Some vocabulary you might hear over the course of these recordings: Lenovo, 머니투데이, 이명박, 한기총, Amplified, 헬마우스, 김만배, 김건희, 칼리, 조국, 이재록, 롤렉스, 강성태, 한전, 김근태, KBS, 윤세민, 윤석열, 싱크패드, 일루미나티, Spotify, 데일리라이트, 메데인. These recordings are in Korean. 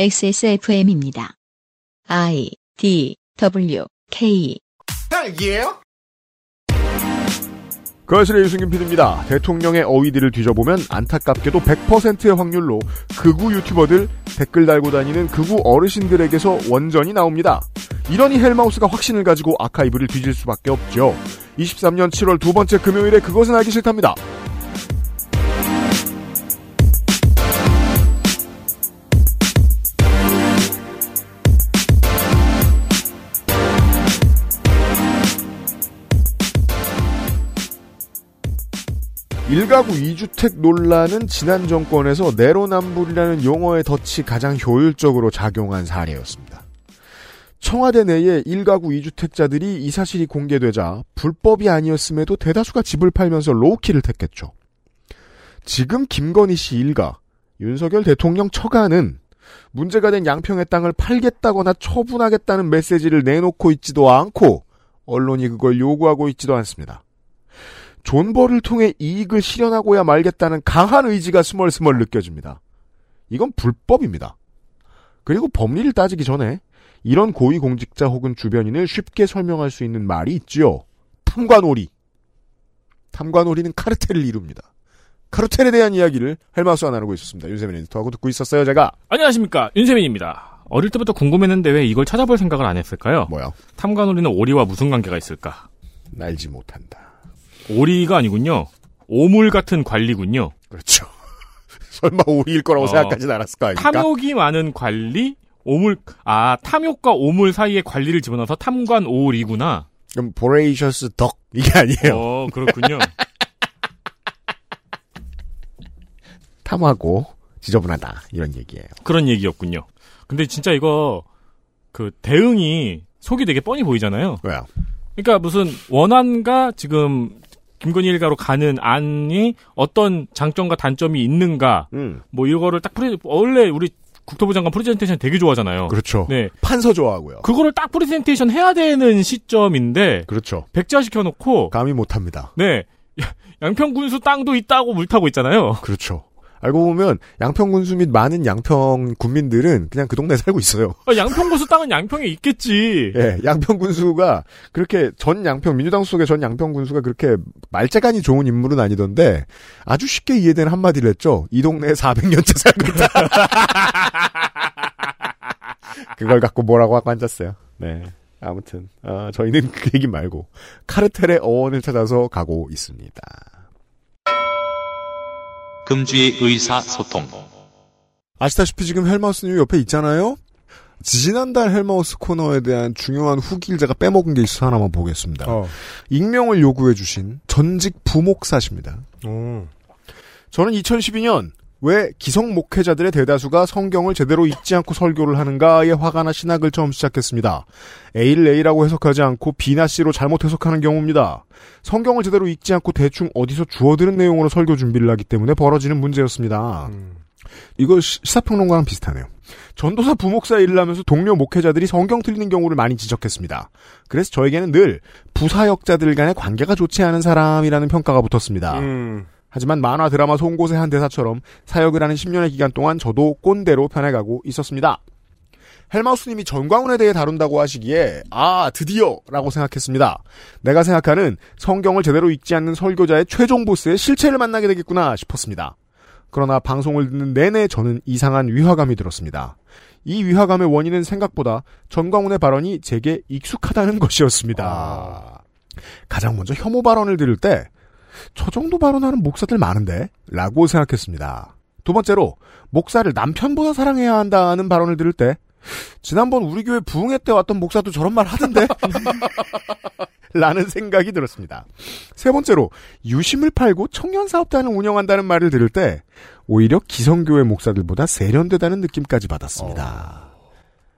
XSFM입니다. I, D, W, K. 헬기예요? 그것실의 유승균 PD입니다. 대통령의 어휘들을 뒤져보면 안타깝게도 100%의 확률로 극우 유튜버들, 댓글 달고 다니는 극우 어르신들에게서 원전이 나옵니다. 이러니 헬마우스가 확신을 가지고 아카이브를 뒤질 수밖에 없죠. 23년 7월 두 번째 금요일에 그것은 알기 싫답니다. 일가구 2주택 논란은 지난 정권에서 내로남불이라는 용어의 덫이 가장 효율적으로 작용한 사례였습니다. 청와대 내에 일가구 2주택자들이 이 사실이 공개되자 불법이 아니었음에도 대다수가 집을 팔면서 로우키를 택했죠. 지금 김건희 씨 일가, 윤석열 대통령 처가는 문제가 된 양평의 땅을 팔겠다거나 처분하겠다는 메시지를 내놓고 있지도 않고 언론이 그걸 요구하고 있지도 않습니다. 존버를 통해 이익을 실현하고야 말겠다는 강한 의지가 스멀스멀 느껴집니다. 이건 불법입니다. 그리고 법리를 따지기 전에 이런 고위공직자 혹은 주변인을 쉽게 설명할 수 있는 말이 있지요. 탐관오리. 탐관오리는 카르텔을 이룹니다. 카르텔에 대한 이야기를 헬마우스와 나누고 있었습니다. 윤세민 에디터하고 듣고 있었어요, 제가. 안녕하십니까, 윤세민입니다. 어릴 때부터 궁금했는데 왜 이걸 찾아볼 생각을 안 했을까요? 뭐야? 탐관오리는 오리와 무슨 관계가 있을까? 알지 못한다. 오리가 아니군요. 오물 같은 관리군요. 그렇죠. 설마 오리일 거라고 생각하진 않았을 거 아닙니까? 탐욕이 많은 관리, 오물, 탐욕과 오물 사이에 관리를 집어넣어서 탐관 오리구나. 그럼 보레이셔스 덕, 이게 아니에요. 그렇군요. 탐하고 지저분하다, 이런 얘기예요. 그런 얘기였군요. 근데 진짜 이거, 대응이 속이 되게 뻔히 보이잖아요. 왜요? 그러니까 무슨 원안과 지금 김건희 일가로 가는 안이 어떤 장점과 단점이 있는가, 뭐 이거를 딱 원래 우리 국토부 장관 프레젠테이션 되게 좋아하잖아요. 그렇죠. 네, 판서 좋아하고요. 그거를 딱 프레젠테이션 해야 되는 시점인데, 그렇죠. 백자 시켜놓고 감히 못합니다. 네, 양평군수 땅도 있다고 물타고 있잖아요. 그렇죠. 알고 보면 양평군수 및 많은 양평 군민들은 그냥 그 동네에 살고 있어요. 양평군수 땅은 양평에 있겠지. 예, 양평군수가 그렇게 민주당 속의 전 양평군수가 그렇게 말재간이 좋은 인물은 아니던데 아주 쉽게 이해되는 한마디를 했죠. 이 동네에 400년째 살고 있다. 그걸 갖고 뭐라고 하고 앉았어요. 네, 아무튼 저희는 그 얘기 말고 카르텔의 어원을 찾아서 가고 있습니다. 금주의 의사소통. 아시다시피 지금 헬마우스 뉴 옆에 있잖아요. 지난달 헬마우스 코너에 대한 중요한 후기를 제가 빼먹은 게 있어서 하나만 보겠습니다. 익명을 요구해 주신 전직 부목사십니다. 저는 2012년 왜 기성 목회자들의 대다수가 성경을 제대로 읽지 않고 설교를 하는가에 화가 나 신학을 처음 시작했습니다. A를 A라고 해석하지 않고 B나 C로 잘못 해석하는 경우입니다. 성경을 제대로 읽지 않고 대충 어디서 주워들은 내용으로 설교 준비를 하기 때문에 벌어지는 문제였습니다. 이거 시사평론가랑 비슷하네요. 전도사 부목사 일을 하면서 동료 목회자들이 성경 틀리는 경우를 많이 지적했습니다. 그래서 저에게는 늘 부사역자들 간의 관계가 좋지 않은 사람이라는 평가가 붙었습니다. 하지만 만화 드라마 송곳의 한 대사처럼 사역을 하는 10년의 기간 동안 저도 꼰대로 변해가고 있었습니다. 헬마우스님이 전광훈에 대해 다룬다고 하시기에 드디어! 라고 생각했습니다. 내가 생각하는 성경을 제대로 읽지 않는 설교자의 최종 보스의 실체를 만나게 되겠구나 싶었습니다. 그러나 방송을 듣는 내내 저는 이상한 위화감이 들었습니다. 이 위화감의 원인은 생각보다 전광훈의 발언이 제게 익숙하다는 것이었습니다. 가장 먼저 혐오 발언을 들을 때 저 정도 발언하는 목사들 많은데? 라고 생각했습니다. 두 번째로 목사를 남편보다 사랑해야 한다는 발언을 들을 때 지난번 우리 교회 부흥회 때 왔던 목사도 저런 말 하던데? 라는 생각이 들었습니다. 세 번째로 유심을 팔고 청년사업단을 운영한다는 말을 들을 때 오히려 기성교회 목사들보다 세련되다는 느낌까지 받았습니다.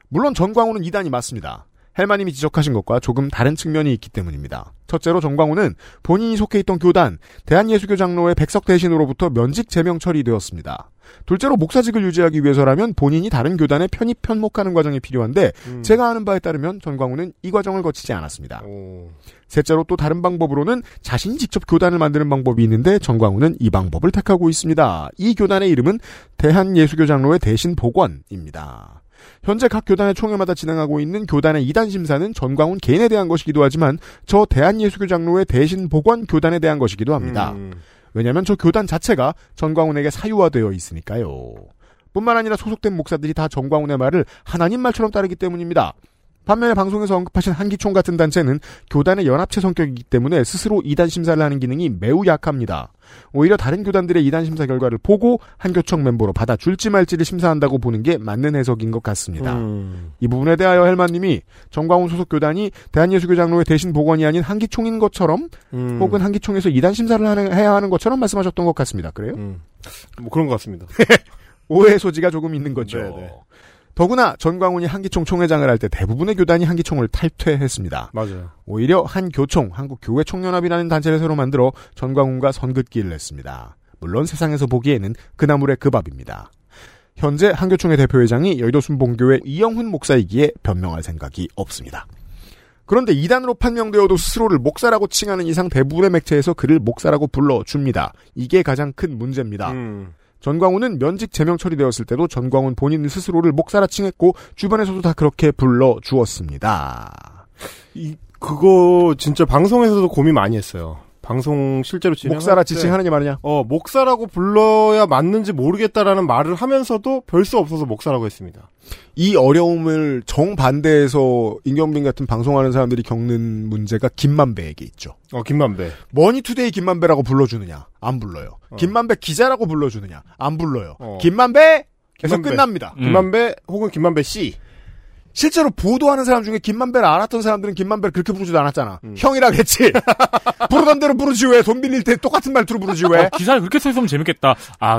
물론 전광훈은 이단이 맞습니다. 헬마님이 지적하신 것과 조금 다른 측면이 있기 때문입니다. 첫째로 정광훈은 본인이 속해 있던 교단 대한예수교장로의 백석 대신으로부터 면직 제명 처리되었습니다. 둘째로 목사직을 유지하기 위해서라면 본인이 다른 교단에 편입 편목하는 과정이 필요한데 제가 아는 바에 따르면 전광훈은 이 과정을 거치지 않았습니다. 오. 셋째로 또 다른 방법으로는 자신이 직접 교단을 만드는 방법이 있는데 전광훈은 이 방법을 택하고 있습니다. 이 교단의 이름은 대한예수교장로의 대신복원입니다. 현재 각 교단의 총회마다 진행하고 있는 교단의 2단 심사는 전광훈 개인에 대한 것이기도 하지만 저 대한예수교장로의 대신복원 교단에 대한 것이기도 합니다. 왜냐하면 저 교단 자체가 전광훈에게 사유화되어 있으니까요. 뿐만 아니라 소속된 목사들이 다 전광훈의 말을 하나님 말처럼 따르기 때문입니다. 반면에 방송에서 언급하신 한기총 같은 단체는 교단의 연합체 성격이기 때문에 스스로 2단 심사를 하는 기능이 매우 약합니다. 오히려 다른 교단들의 2단 심사 결과를 보고 한교총 멤버로 받아줄지 말지를 심사한다고 보는 게 맞는 해석인 것 같습니다. 이 부분에 대하여 헬마님이 전광훈 소속 교단이 대한예수교장로의 대신 복원이 아닌 한기총인 것처럼 혹은 한기총에서 2단 심사를 해야 하는 것처럼 말씀하셨던 것 같습니다. 그래요? 뭐 그런 것 같습니다. 오해 소지가 조금 있는 거죠. 네네. 더구나 전광훈이 한기총 총회장을 할 때 대부분의 교단이 한기총을 탈퇴했습니다. 맞아요. 오히려 한교총, 한국교회총연합이라는 단체를 새로 만들어 전광훈과 선긋기를 했습니다. 물론 세상에서 보기에는 그나물의 그 밥입니다. 현재 한교총의 대표회장이 여의도순복음교회 이영훈 목사이기에 변명할 생각이 없습니다. 그런데 2단으로 판명되어도 스스로를 목사라고 칭하는 이상 대부분의 매체에서 그를 목사라고 불러줍니다. 이게 가장 큰 문제입니다. 전광훈은 면직 제명 처리되었을 때도 전광훈 본인 스스로를 목사라 칭했고 주변에서도 다 그렇게 불러주었습니다. 그거 진짜 방송에서도 고민 많이 했어요. 방송 실제로 진행하는데 목사라 지칭하느냐 마느냐. 목사라고 불러야 맞는지 모르겠다라는 말을 하면서도 별수 없어서 목사라고 했습니다. 이 어려움을 정반대에서 임경빈 같은 방송하는 사람들이 겪는 문제가 김만배에게 있죠. 김만배. 머니투데이 김만배라고 불러주느냐? 안 불러요. 김만배 기자라고 불러주느냐? 안 불러요. 김만배! 계속 끝납니다. 김만배 혹은 김만배 씨. 실제로 보도하는 사람 중에 김만배를 알았던 사람들은 김만배를 그렇게 부르지도 않았잖아. 형이라 그랬지. 부르던 대로 부르지 왜. 돈 빌릴 때 똑같은 말투로 부르지 왜. 기사를 그렇게 써있으면 재밌겠다.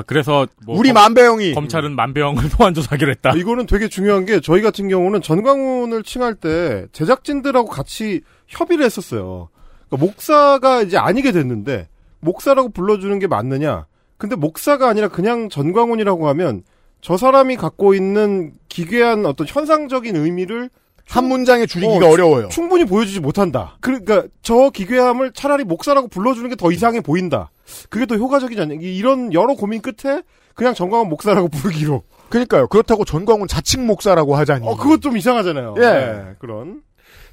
그래서 뭐 우리 만배 형이. 검찰은 만배 형을 소환 조사하기로 했다. 이거는 되게 중요한 게 저희 같은 경우는 전광훈을 칭할 때 제작진들하고 같이 협의를 했었어요. 그러니까 목사가 이제 아니게 됐는데 목사라고 불러주는 게 맞느냐. 근데 목사가 아니라 그냥 전광훈이라고 하면 저 사람이 갖고 있는 기괴한 어떤 현상적인 의미를 한 문장에 줄이기가 어려워요. 충분히 보여주지 못한다. 그러니까 저 기괴함을 차라리 목사라고 불러주는 게 더 이상해 보인다. 그게 더 효과적이지 않냐. 이런 여러 고민 끝에 그냥 전광훈 목사라고 부르기로. 그러니까요. 그렇다고 전광훈 자칭 목사라고 하자니. 그것 좀 이상하잖아요. 예. 네, 그런.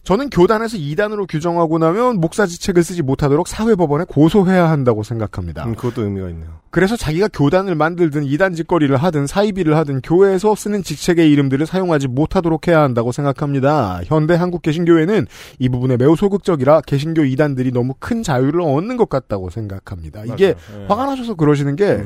저는 교단에서 2단으로 규정하고 나면 목사지책을 쓰지 못하도록 사회법원에 고소해야 한다고 생각합니다. 그것도 의미가 있네요. 그래서 자기가 교단을 만들든 2단 짓거리를 하든 사이비를 하든 교회에서 쓰는 직책의 이름들을 사용하지 못하도록 해야 한다고 생각합니다. 현대 한국 개신교회는 이 부분에 매우 소극적이라 개신교 2단들이 너무 큰 자유를 얻는 것 같다고 생각합니다. 맞아요. 이게 네. 화가 나셔서 그러시는 게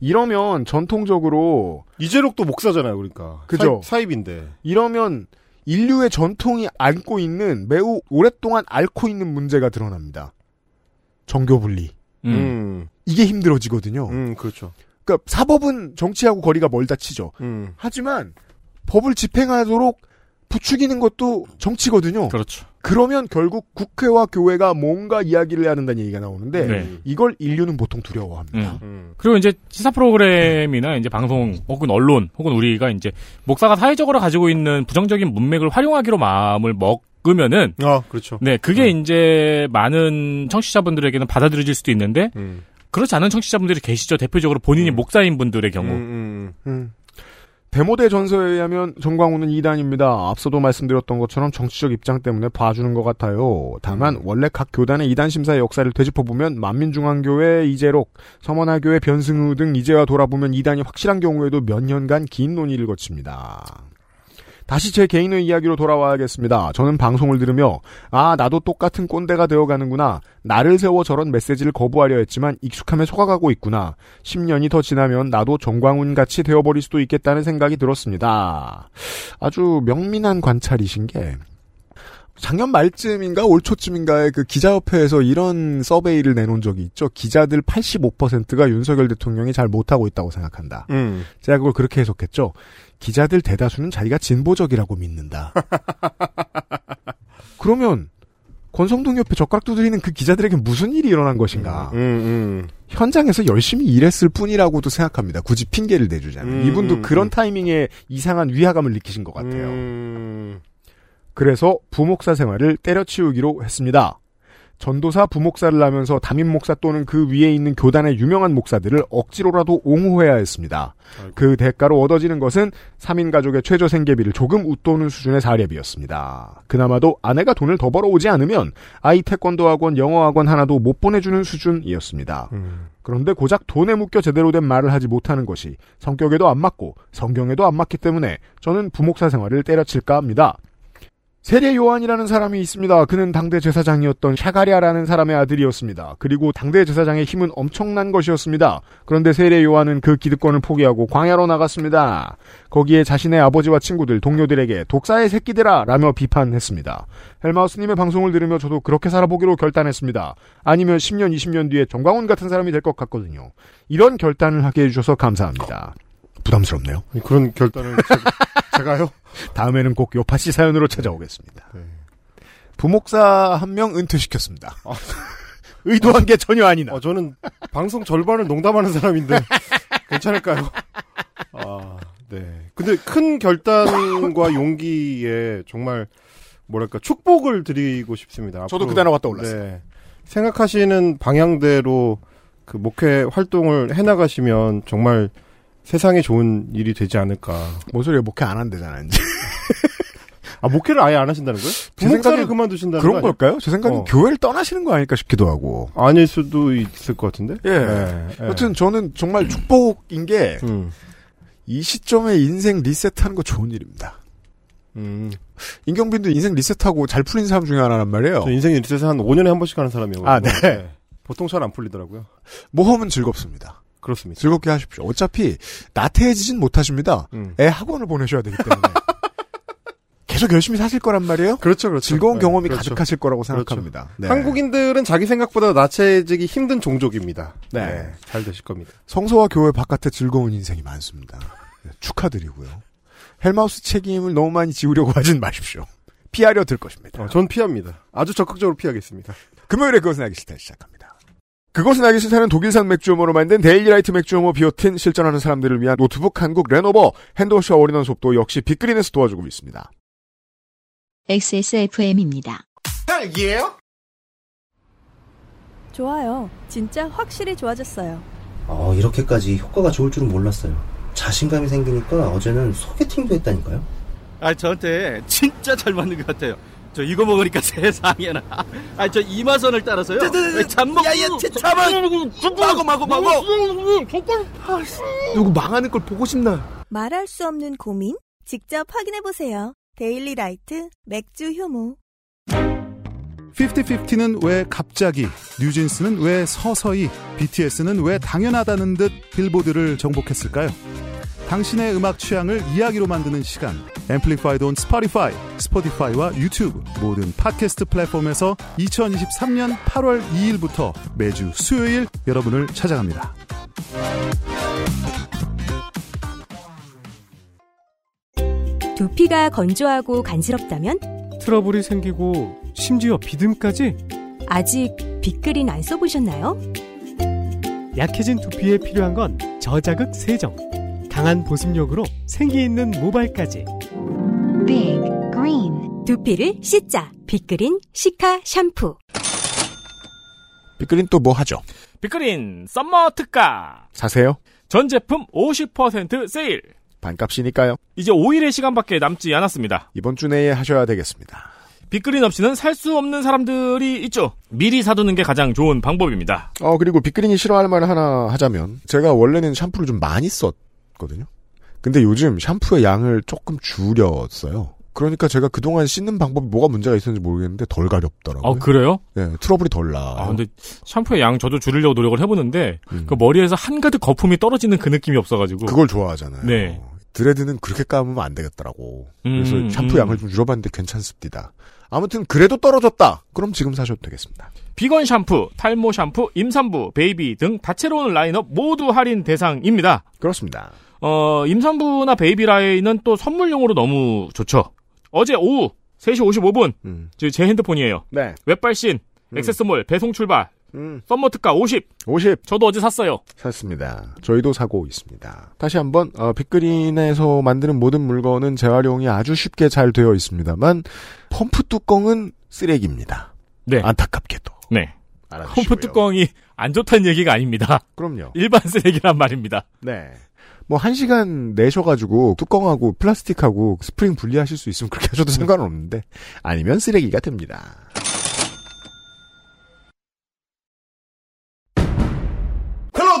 이러면 전통적으로 이재록도 목사잖아요. 그러니까. 그죠? 사이비인데. 이러면 인류의 전통이 안고 있는 매우 오랫동안 앓고 있는 문제가 드러납니다. 정교분리. 이게 힘들어지거든요. 그렇죠. 그러니까 사법은 정치하고 거리가 멀다 치죠. 하지만 법을 집행하도록 부추기는 것도 정치거든요. 그렇죠. 그러면 결국 국회와 교회가 뭔가 이야기를 해야 한다는 얘기가 나오는데 네. 이걸 인류는 보통 두려워합니다. 그리고 이제 시사 프로그램이나 이제 방송 혹은 언론 혹은 우리가 이제 목사가 사회적으로 가지고 있는 부정적인 문맥을 활용하기로 마음을 먹으면은 그렇죠. 네, 그게 이제 많은 청취자분들에게는 받아들여질 수도 있는데 그렇지 않은 청취자분들이 계시죠. 대표적으로 본인이 목사인 분들의 경우. 데모대 전서에 의하면 전광훈은 2단입니다. 앞서도 말씀드렸던 것처럼 정치적 입장 때문에 봐주는 것 같아요. 다만 원래 각 교단의 2단 심사의 역사를 되짚어보면 만민중앙교회 이재록, 서머나교회 변승우 등 이제와 돌아보면 2단이 확실한 경우에도 몇 년간 긴 논의를 거칩니다. 다시 제 개인의 이야기로 돌아와야겠습니다. 저는 방송을 들으며 나도 똑같은 꼰대가 되어가는구나. 나를 세워 저런 메시지를 거부하려 했지만 익숙함에 속아가고 있구나. 10년이 더 지나면 나도 전광훈같이 되어버릴 수도 있겠다는 생각이 들었습니다. 아주 명민한 관찰이신 게 작년 말쯤인가 올 초쯤인가에 그 기자협회에서 이런 서베이를 내놓은 적이 있죠. 기자들 85%가 윤석열 대통령이 잘 못하고 있다고 생각한다. 제가 그걸 그렇게 해석했죠. 기자들 대다수는 자기가 진보적이라고 믿는다. 그러면 권성동 옆에 젓가락 두드리는 그 기자들에게 무슨 일이 일어난 것인가. 현장에서 열심히 일했을 뿐이라고도 생각합니다. 굳이 핑계를 내주자면. 이분도 그런 타이밍에 이상한 위화감을 느끼신 것 같아요. 그래서 부목사 생활을 때려치우기로 했습니다. 전도사, 부목사를 하면서 담임 목사 또는 그 위에 있는 교단의 유명한 목사들을 억지로라도 옹호해야 했습니다. 아이고. 그 대가로 얻어지는 것은 3인 가족의 최저 생계비를 조금 웃도는 수준의 사례비였습니다. 그나마도 아내가 돈을 더 벌어오지 않으면 아이 태권도학원, 영어학원 하나도 못 보내주는 수준이었습니다. 그런데 고작 돈에 묶여 제대로 된 말을 하지 못하는 것이 성격에도 안 맞고 성경에도 안 맞기 때문에 저는 부목사 생활을 때려칠까 합니다. 세례 요한이라는 사람이 있습니다. 그는 당대 제사장이었던 샤가랴라는 사람의 아들이었습니다. 그리고 당대 제사장의 힘은 엄청난 것이었습니다. 그런데 세례 요한은 그 기득권을 포기하고 광야로 나갔습니다. 거기에 자신의 아버지와 친구들, 동료들에게 독사의 새끼들아 라며 비판했습니다. 헬마우스님의 방송을 들으며 저도 그렇게 살아보기로 결단했습니다. 아니면 10년, 20년 뒤에 전광훈 같은 사람이 될 것 같거든요. 이런 결단을 하게 해주셔서 감사합니다. 부담스럽네요. 그런 결단을 제가요? 다음에는 꼭 요파씨 사연으로 찾아오겠습니다. 네. 부목사 한 명 은퇴시켰습니다. 아, 의도한 게 전혀 아니나. 저는 방송 절반을 농담하는 사람인데 괜찮을까요? 아, 네. 근데 큰 결단과 용기에 정말 뭐랄까 축복을 드리고 싶습니다. 저도 그 단어가 떠올랐어요. 네. 생각하시는 방향대로 그 목회 활동을 해나가시면 정말 세상에 좋은 일이 되지 않을까. 뭔 소리야, 목회 안 한대잖아, 이제. 아, 목회를 아예 안 하신다는 거예요? 부목사를 그만두신다는 거. 그런 거 걸까요? 제 생각엔 교회를 떠나시는 거 아닐까 싶기도 하고. 아닐 수도 있을 것 같은데? 예. 여튼 저는 정말 축복인 게, 이 시점에 인생 리셋하는 거 좋은 일입니다. 임경빈도 인생 리셋하고 잘 풀린 사람 중에 하나란 말이에요. 저 인생 리셋을 한 5년에 한 번씩 하는 사람이에요. 아, 네. 네. 보통 잘 안 풀리더라고요. 모험은 즐겁습니다. 그렇습니다. 즐겁게 하십시오. 어차피 나태해지진 못하십니다. 애 학원을 보내셔야 되기 때문에 계속 열심히 사실 거란 말이에요. 그렇죠, 그렇죠. 즐거운 경험이 가득하실 거라고 생각합니다. 그렇죠. 네. 한국인들은 자기 생각보다 나태해지기 힘든 종족입니다. 네. 네, 잘 되실 겁니다. 성서와 교회 바깥에 즐거운 인생이 많습니다. 네, 축하드리고요. 헬마우스 책임을 너무 많이 지우려고 하진 마십시오. 피하려 들 것입니다. 전 피합니다. 아주 적극적으로 피하겠습니다. 금요일에 그것은 알기 싫다 시작합니다. 그것은 알기 싫다는 독일산 맥주어머로 만든 데일리라이트 맥주어머 비어틴, 실전하는 사람들을 위한 노트북, 한국 레노버, 핸드워시와 올인원 수업도 역시 빅그린에서 도와주고 있습니다. XSFM입니다. 딸기예요? 좋아요. 진짜 확실히 좋아졌어요. 이렇게까지 효과가 좋을 줄은 몰랐어요. 자신감이 생기니까 어제는 소개팅도 했다니까요. 저한테 진짜 잘 맞는 것 같아요. 저 이거 먹으니까 세상에나. 저 이마선을 따라서요. 잠먹고. 야야, 마고. 누구 망하는 걸 보고 싶나? 말할 수 없는 고민? 직접 확인해 보세요. 데일리라이트 맥주 효모. 50-50는 왜 갑자기, 뉴진스는 왜 서서히, BTS는 왜 당연하다는 듯 빌보드를 정복했을까요? 당신의 음악 취향을 이야기로 만드는 시간, Amplified on Spotify, 스포티파이와 유튜브 모든 팟캐스트 플랫폼에서 2023년 8월 2일부터 매주 수요일 여러분을 찾아갑니다. 두피가 건조하고 간지럽다면? 트러블이 생기고 심지어 비듬까지? 아직 빅그린 안 써보셨나요? 약해진 두피에 필요한 건 저자극 세정, 강한 보습력으로 생기있는 모발까지. 빅 그린. 두피를 씻자. 빅그린 시카 샴푸. 빅그린 또 뭐 하죠? 빅그린 썸머 특가. 사세요. 전 제품 50% 세일. 반값이니까요. 이제 5일의 시간밖에 남지 않았습니다. 이번 주 내에 하셔야 되겠습니다. 빅그린 없이는 살 수 없는 사람들이 있죠. 미리 사두는 게 가장 좋은 방법입니다. 그리고 빅그린이 싫어할 말을 하나 하자면, 제가 원래는 샴푸를 좀 많이 썼거든요. 근데 요즘 샴푸의 양을 조금 줄였어요. 그러니까 제가 그동안 씻는 방법이 뭐가 문제가 있었는지 모르겠는데 덜 가렵더라고요. 그래요? 네, 트러블이 덜 나요. 근데 샴푸의 양 저도 줄이려고 노력을 해보는데 그 머리에서 한가득 거품이 떨어지는 그 느낌이 없어가지고. 그걸 좋아하잖아요. 네. 드레드는 그렇게 감으면 안 되겠더라고. 그래서 샴푸 양을 좀 줄여봤는데 괜찮습니다. 아무튼 그래도 떨어졌다. 그럼 지금 사셔도 되겠습니다. 비건 샴푸, 탈모 샴푸, 임산부, 베이비 등 다채로운 라인업 모두 할인 대상입니다. 그렇습니다. 임산부나 베이비 라인은 또 선물용으로 너무 좋죠. 어제 오후 3시 55분. 제 핸드폰이에요. 네. 웹발신, 액세스몰, 배송 출발. 썸머 특가 50. 50. 저도 어제 샀어요. 샀습니다. 저희도 사고 있습니다. 다시 한번 빅그린에서 만드는 모든 물건은 재활용이 아주 쉽게 잘 되어 있습니다만 펌프 뚜껑은 쓰레기입니다. 네. 안타깝게도. 네. 알아주시고요. 펌프 뚜껑이 안 좋다는 얘기가 아닙니다. 그럼요. 일반 쓰레기란 말입니다. 네. 뭐 1시간 내셔가지고 뚜껑하고 플라스틱하고 스프링 분리하실 수 있으면 그렇게 하셔도 상관은 없는데 아니면 쓰레기가 됩니다. 헬로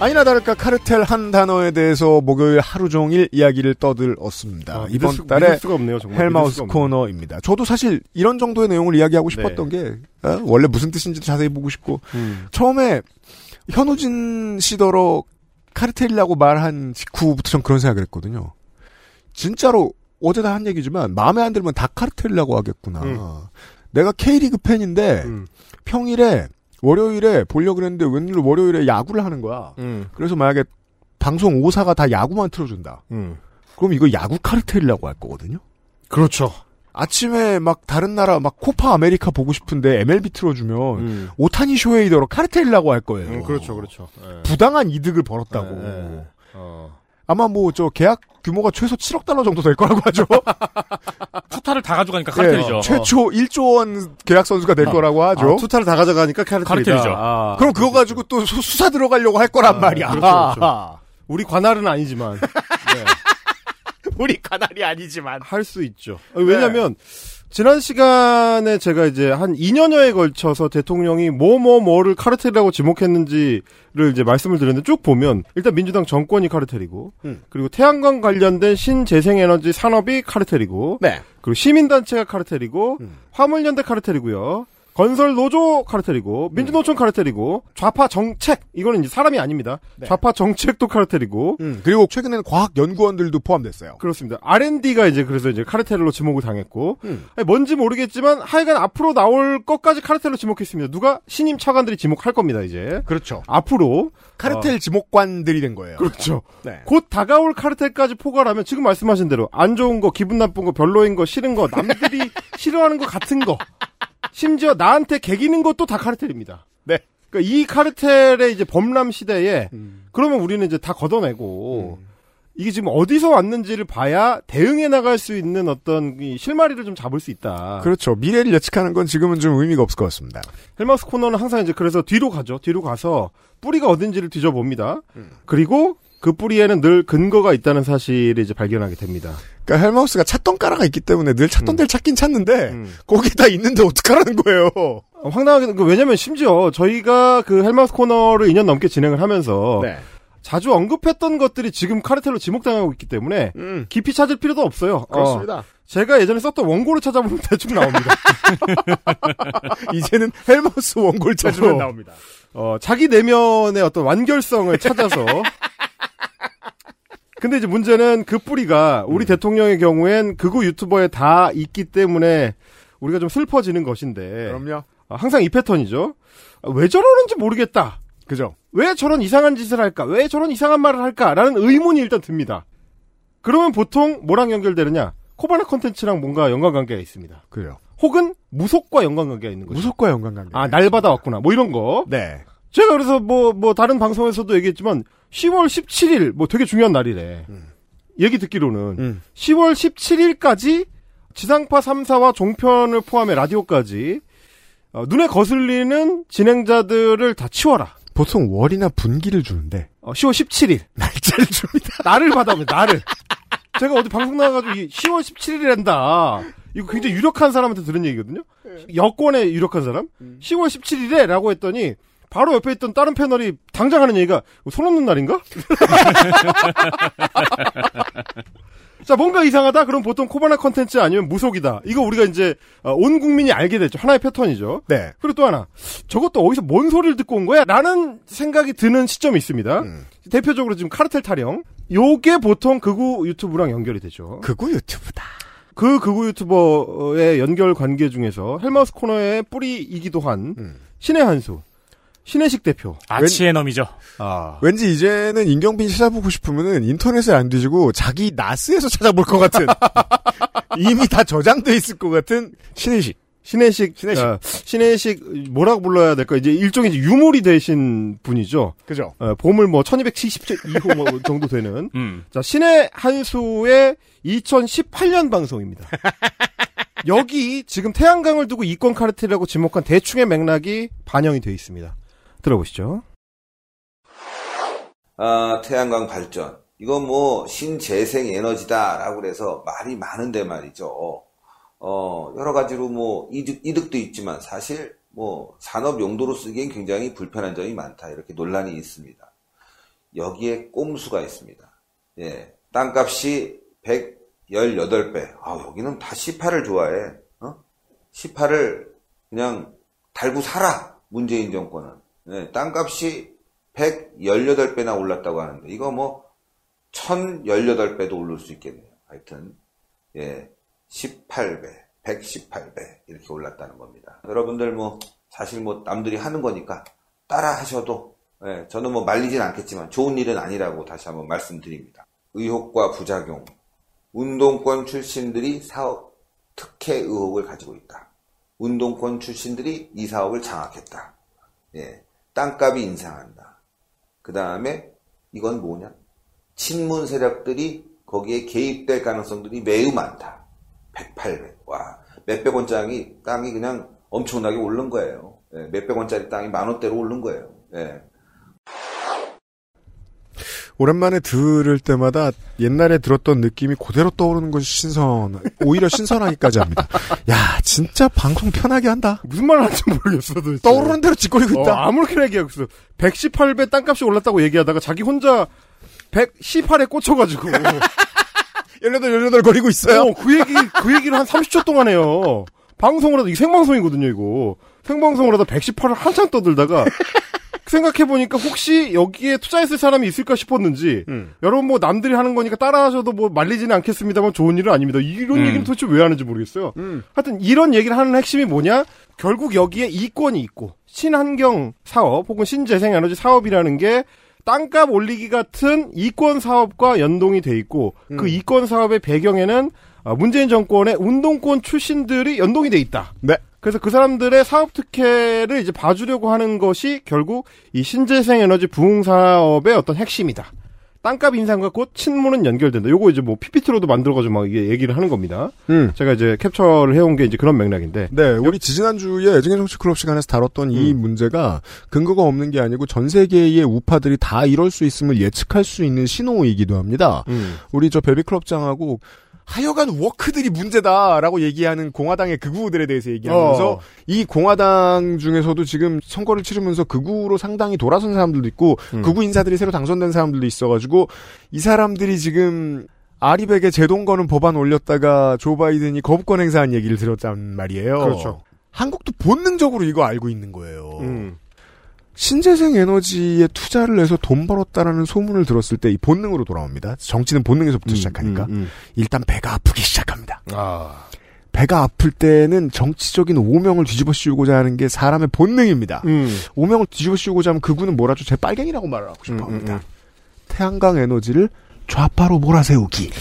아니나 다를까 카르텔 한 단어에 대해서 목요일 하루 종일 이야기를 떠들었습니다. 이번 달에 헬마우스 코너입니다. 저도 사실 이런 정도의 내용을 이야기하고 싶었던 게 원래 무슨 뜻인지도 자세히 보고 싶고 처음에 현우진 씨더러 카르텔이라고 말한 직후부터 전 그런 생각을 했거든요. 진짜로 어제 다 한 얘기지만 마음에 안 들면 다 카르텔이라고 하겠구나. 내가 K리그 팬인데 평일에 월요일에 보려고 그랬는데 웬일로 월요일에 야구를 하는 거야. 그래서 만약에 방송 5사가 다 야구만 틀어준다. 그럼 이거 야구 카르텔이라고 할 거거든요. 그렇죠. 아침에 막 다른 나라 막 코파 아메리카 보고 싶은데 MLB 틀어주면 오타니 쇼헤이더로 카르텔이라고 할 거예요. 그렇죠, 그렇죠. 에. 부당한 이득을 벌었다고. 아마 뭐 저 계약 규모가 최소 7억 달러 정도 될 거라고 하죠. 투타를 다 가져가니까 카르텔이죠. 네, 최초 1조 원 계약 선수가 될 거라고 하죠. 투타를 다 가져가니까 카르텔이죠. 그럼 그거 가지고 또 수사 들어가려고 할 거란 말이야. 그렇죠, 그렇죠. 우리 관할은 아니지만. 네. 우리 관할이 아니지만 할 수 있죠. 왜냐하면 지난 시간에 제가 이제 한 2년여에 걸쳐서 대통령이 뭐를 카르텔이라고 지목했는지를 이제 말씀을 드렸는데 쭉 보면 일단 민주당 정권이 카르텔이고 그리고 태양광 관련된 신재생에너지 산업이 카르텔이고 그리고 시민단체가 카르텔이고 화물연대 카르텔이고요. 건설 노조 카르텔이고 민주노총 카르텔이고 좌파 정책 이거는 이제 사람이 아닙니다. 좌파 정책도 카르텔이고 그리고 최근에는 과학 연구원들도 포함됐어요. 그렇습니다. R&D가 이제 그래서 이제 카르텔로 지목을 당했고 아니, 뭔지 모르겠지만 하여간 앞으로 나올 것까지 카르텔로 지목했습니다. 누가 신임 차관들이 지목할 겁니다. 이제 그렇죠. 앞으로 카르텔 지목관들이 된 거예요. 그렇죠. 네. 곧 다가올 카르텔까지 포괄하면 지금 말씀하신 대로 안 좋은 거, 기분 나쁜 거, 별로인 거, 싫은 거, 남들이 싫어하는 거 같은 거. 심지어 나한테 개기는 것도 다 카르텔입니다. 네. 그러니까 이 카르텔의 이제 범람 시대에 그러면 우리는 이제 다 걷어내고 이게 지금 어디서 왔는지를 봐야 대응해 나갈 수 있는 어떤 이 실마리를 좀 잡을 수 있다. 그렇죠. 미래를 예측하는 건 지금은 좀 의미가 없을 것 같습니다. 헬마우스 코너는 항상 이제 그래서 뒤로 가죠. 뒤로 가서 뿌리가 어딘지를 뒤져봅니다. 그리고 그 뿌리에는 늘 근거가 있다는 사실을 이제 발견하게 됩니다. 그러니까 헬마우스가 찾던 까라가 있기 때문에 늘 찾던 데를 찾긴 찾는데 거기다 있는데 어떡하라는 거예요. 황당하게 왜냐면 심지어 저희가 그 헬마우스 코너를 2년 넘게 진행을 하면서 자주 언급했던 것들이 지금 카르텔로 지목당하고 있기 때문에 깊이 찾을 필요도 없어요. 그렇습니다. 제가 예전에 썼던 원고를 찾아보면 대충 나옵니다. 이제는 헬마우스 원고를 찾으면 나옵니다. 자기 내면의 어떤 완결성을 찾아서 근데 이제 문제는 그 뿌리가 우리 대통령의 경우엔 극우 유튜버에 다 있기 때문에 우리가 좀 슬퍼지는 것인데. 그럼요. 항상 이 패턴이죠. 왜 저러는지 모르겠다. 그죠? 왜 저런 이상한 짓을 할까? 왜 저런 이상한 말을 할까라는 의문이 일단 듭니다. 그러면 보통 뭐랑 연결되느냐? 코바나 콘텐츠랑 뭔가 연관관계가 있습니다. 그래요. 혹은 무속과 연관관계가 있는 거죠. 무속과 연관관계. 아, 날 받아왔구나. 뭐 이런 거. 네. 제가 그래서 뭐 다른 방송에서도 얘기했지만 10월 17일 뭐 되게 중요한 날이래. 얘기 듣기로는 10월 17일까지 지상파 3사와 종편을 포함해 라디오까지 눈에 거슬리는 진행자들을 다 치워라. 보통 월이나 분기를 주는데 10월 17일 날짜를 줍니다. 날을 받아옵니다. 날을. 제가 어디 방송 나가가지고 10월 17일이란다. 이거 굉장히 유력한 사람한테 들은 얘기거든요. 여권에 유력한 사람. 10월 17일에 라고 했더니 바로 옆에 있던 다른 패널이 당장 하는 얘기가 손 없는 날인가? 자, 뭔가 이상하다? 그럼 보통 코바나 컨텐츠 아니면 무속이다. 이거 우리가 이제 온 국민이 알게 됐죠. 하나의 패턴이죠. 네. 그리고 또 하나, 저것도 어디서 뭔 소리를 듣고 온 거야? 라는 생각이 드는 시점이 있습니다. 대표적으로 지금 카르텔 타령. 요게 보통 극우 유튜브랑 연결이 되죠. 극우 유튜브다. 그 극우 유튜버의 연결 관계 중에서 헬마우스 코너의 뿌리이기도 한 신의 한수. 신의식 대표. 아치의 놈이죠. 아. 왠지 이제는 임경빈 찾아보고 싶으면은 인터넷에 안 뒤지고 자기 나스에서 찾아볼 것 같은. 이미 다 저장돼 있을 것 같은 신의식. 신의식, 뭐라고 불러야 될까? 이제 일종의 유물이 되신 분이죠. 그죠. 보물 뭐, 1277호 뭐 정도 되는. 자, 신의 한수의 2018년 방송입니다. 여기 지금 태양강을 두고 이권 카르텔이라고 지목한 대충의 맥락이 반영이 되어 있습니다. 들어보시죠. 아, 태양광 발전. 이건 뭐 신재생 에너지다라고 그래서 말이 많은데 말이죠. 여러 가지로 뭐 이득도 있지만 사실 뭐 산업 용도로 쓰기엔 굉장히 불편한 점이 많다. 이렇게 논란이 있습니다. 여기에 꼼수가 있습니다. 예. 땅값이 118배. 아, 여기는 다 시파를 좋아해. 시파를 그냥 달고 살아. 문재인 정권은. 네, 땅값이 118배나 올랐다고 하는데, 이거 뭐, 1018배도 오를 수 있겠네요. 하여튼, 예, 18배, 118배, 이렇게 올랐다는 겁니다. 여러분들 뭐, 사실 뭐, 남들이 하는 거니까, 따라 하셔도, 예, 저는 뭐, 말리진 않겠지만, 좋은 일은 아니라고 다시 한번 말씀드립니다. 의혹과 부작용. 운동권 출신들이 사업 특혜 의혹을 가지고 있다. 운동권 출신들이 이 사업을 장악했다. 예. 땅값이 인상한다. 그 다음에 이건 뭐냐? 친문 세력들이 거기에 개입될 가능성들이 매우 많다. 108배. 와, 몇백 원짜리 땅이 그냥 엄청나게 오른 거예요. 예, 몇백 원짜리 땅이 만 원대로 오른 거예요. 예. 오랜만에 들을 때마다 옛날에 들었던 느낌이 그대로 떠오르는 것이 오히려 신선하기까지 합니다. 야, 진짜 방송 편하게 한다. 무슨 말을 하는지 모르겠어, 도대체. 떠오르는 대로 짓거리고 있다. 아무렇게나 얘기하고 있어. 118배 땅값이 올랐다고 얘기하다가 자기 혼자 118에 꽂혀가지고. 18 거리고 있어요? 그 얘기를 한 30초 동안 해요. 방송을 하다, 이게 생방송이거든요, 이거. 생방송을 하다 118을 한참 떠들다가. 생각해보니까 혹시 여기에 투자했을 사람이 있을까 싶었는지, 여러분 뭐 남들이 하는 거니까 따라하셔도 뭐 말리지는 않겠습니다만 좋은 일은 아닙니다. 이런 얘기는 도대체 왜 하는지 모르겠어요. 하여튼 이런 얘기를 하는 핵심이 뭐냐? 결국 여기에 이권이 있고, 신환경 사업 혹은 신재생에너지 사업이라는 게 땅값 올리기 같은 이권 사업과 연동이 돼 있고, 그 이권 사업의 배경에는 문재인 정권의 운동권 출신들이 연동이 돼 있다. 네. 그래서 그 사람들의 사업 특혜를 이제 봐주려고 하는 것이 결국 이 신재생 에너지 부흥 사업의 어떤 핵심이다. 땅값 인상과 곧 친문은 연결된다. 요거 이제 뭐 PPT로도 만들어가지고 막 이게 얘기를 하는 겁니다. 제가 이제 캡처를 해온 게 이제 그런 맥락인데. 네, 우리 지난주에 애증의 정치클럽 시간에서 다뤘던 이 문제가 근거가 없는 게 아니고 전 세계의 우파들이 다 이럴 수 있음을 예측할 수 있는 신호이기도 합니다. 우리 저 베비클럽장하고 하여간 워크들이 문제다라고 얘기하는 공화당의 극우들에 대해서 얘기하면서 이 공화당 중에서도 지금 선거를 치르면서 극우로 상당히 돌아선 사람들도 있고 극우 인사들이 새로 당선된 사람들도 있어가지고 이 사람들이 지금 아리백에 제동 거는 법안 올렸다가 조 바이든이 거부권 행사한 얘기를 들었단 말이에요. 그렇죠. 한국도 본능적으로 이거 알고 있는 거예요. 신재생 에너지에 투자를 해서 돈 벌었다라는 소문을 들었을 때 이 본능으로 돌아옵니다. 정치는 본능에서부터 시작하니까. 일단 배가 아프기 시작합니다. 아. 배가 아플 때는 정치적인 오명을 뒤집어 씌우고자 하는 게 사람의 본능입니다. 오명을 뒤집어 씌우고자 하면 그분은 뭐라죠? 제 빨갱이라고 말을 하고 싶어 합니다. 태양광 에너지를 좌파로 몰아세우기.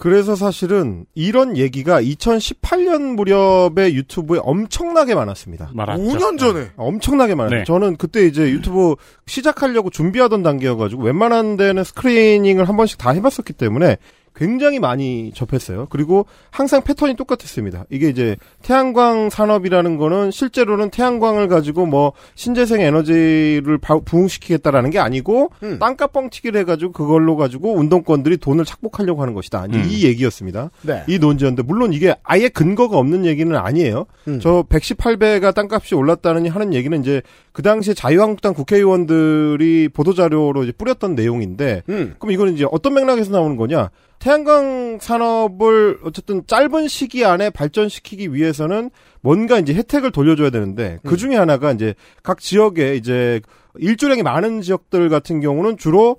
그래서 사실은 이런 얘기가 2018년 무렵에 유튜브에 엄청나게 많았습니다. 많았죠. 5년 전에 엄청나게 많았어요. 네. 저는 그때 이제 유튜브 시작하려고 준비하던 단계여가지고 웬만한 데는 스크리닝을 한 번씩 다 해봤었기 때문에 굉장히 많이 접했어요. 그리고 항상 패턴이 똑같았습니다. 이게 이제 태양광 산업이라는 거는 실제로는 태양광을 가지고 뭐 신재생 에너지를 부흥시키겠다라는 게 아니고 땅값 뻥튀기를 해가지고 그걸로 가지고 운동권들이 돈을 착복하려고 하는 것이다. 이 얘기였습니다. 네. 이 논지였는데 물론 이게 아예 근거가 없는 얘기는 아니에요. 저 118배가 땅값이 올랐다느니 하는 얘기는 이제 그 당시에 자유한국당 국회의원들이 보도자료로 이제 뿌렸던 내용인데, 그럼 이거는 이제 어떤 맥락에서 나오는 거냐? 태양광 산업을 어쨌든 짧은 시기 안에 발전시키기 위해서는 뭔가 이제 혜택을 돌려줘야 되는데, 그 중에 하나가 이제 각 지역에 이제 일조량이 많은 지역들 같은 경우는 주로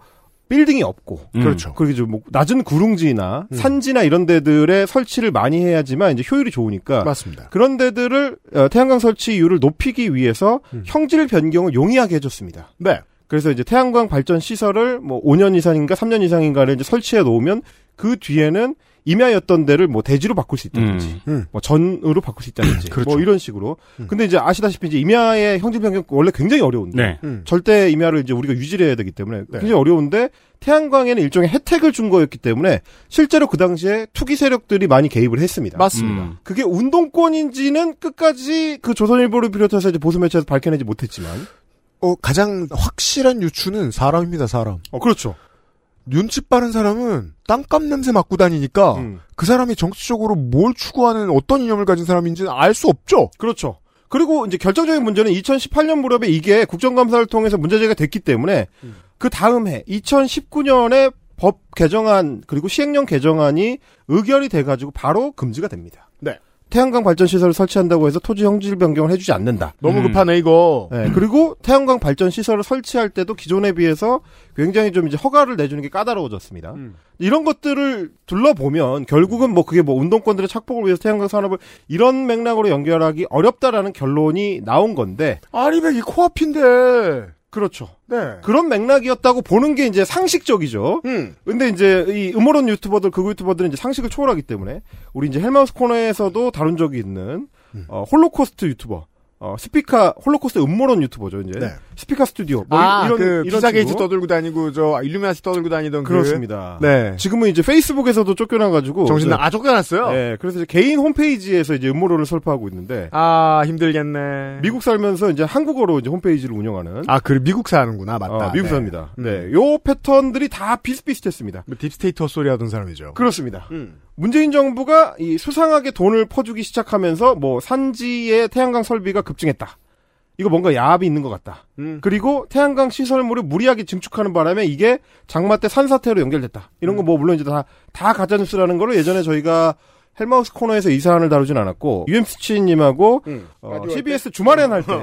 빌딩이 없고, 그렇죠. 그리고 이제 뭐 낮은 구릉지나 산지나 이런 데들에 설치를 많이 해야지만 이제 효율이 좋으니까. 맞습니다. 그런 데들을 태양광 설치율을 높이기 위해서 형질 변경을 용이하게 해줬습니다. 네. 그래서 이제 태양광 발전 시설을 뭐 5년 이상인가 3년 이상인가를 이제 설치해 놓으면 그 뒤에는 임야였던 데를 뭐 대지로 바꿀 수 있다든지, 뭐 전으로 바꿀 수 있다든지, 그렇죠. 뭐 이런 식으로. 근데 이제 아시다시피 이제 임야의 형질 변경 원래 굉장히 어려운데, 네. 절대 임야를 이제 우리가 유지해야 되기 때문에 네. 굉장히 어려운데 태양광에는 일종의 혜택을 준 거였기 때문에 실제로 그 당시에 투기 세력들이 많이 개입을 했습니다. 맞습니다. 그게 운동권인지는 끝까지 그 조선일보를 비롯해서 이제 보수 매체에서 밝혀내지 못했지만, 가장 확실한 유추는 사람입니다, 사람. 그렇죠. 눈치 빠른 사람은 땅값 냄새 맡고 다니니까 그 사람이 정치적으로 뭘 추구하는 어떤 이념을 가진 사람인지는 알 수 없죠. 그렇죠. 그리고 이제 결정적인 문제는 2018년 무렵에 이게 국정감사를 통해서 문제제기가 됐기 때문에 그 다음 해 2019년에 법 개정안 그리고 시행령 개정안이 의결이 돼가지고 바로 금지가 됩니다. 네. 태양광 발전 시설을 설치한다고 해서 토지 형질 변경을 해주지 않는다. 너무 급하네 이거. 네, 그리고 태양광 발전 시설을 설치할 때도 기존에 비해서 굉장히 좀 이제 허가를 내주는 게 까다로워졌습니다. 이런 것들을 둘러보면 결국은 뭐 그게 뭐 운동권들의 착복을 위해서 태양광 산업을 이런 맥락으로 연결하기 어렵다라는 결론이 나온 건데. 아리백이 코앞인데. 그렇죠. 네. 그런 맥락이었다고 보는 게 이제 상식적이죠. 근데 이제 이 음모론 유튜버들, 극우 유튜버들은 이제 상식을 초월하기 때문에 우리 이제 헬마우스 코너에서도 다룬 적이 있는 홀로코스트 유튜버, 스피카 홀로코스트 음모론 유튜버죠 이제. 네. 스피카 스튜디오. 뭐 이런 기사게이지 떠들고 다니고 저 일루미나시 떠들고 다니던 그렇습니다. 그... 네. 지금은 이제 페이스북에서도 쫓겨나가지고 정신 아 쫓겨났어요. 네. 그래서 이제 개인 홈페이지에서 이제 음모론을 설파하고 있는데. 아 힘들겠네. 미국 살면서 이제 한국어로 이제 홈페이지를 운영하는. 아 그 미국 사는구나 맞다. 미국 삽니다. 네. 요 패턴들이 다 비슷비슷했습니다. 딥스테이트 헛소리 하던 사람이죠. 그렇습니다. 문재인 정부가 이 수상하게 돈을 퍼주기 시작하면서 뭐 산지의 태양광 설비가 급증했다. 이거 뭔가 야합이 있는 것 같다. 그리고 태양광 시설물을 무리하게 증축하는 바람에 이게 장마 때 산사태로 연결됐다. 이런 거 뭐 물론 이제 다 가짜뉴스라는 거를 예전에 저희가 헬마우스 코너에서 이 사안을 다루진 않았고 UMC님하고 CBS 주말엔 할 때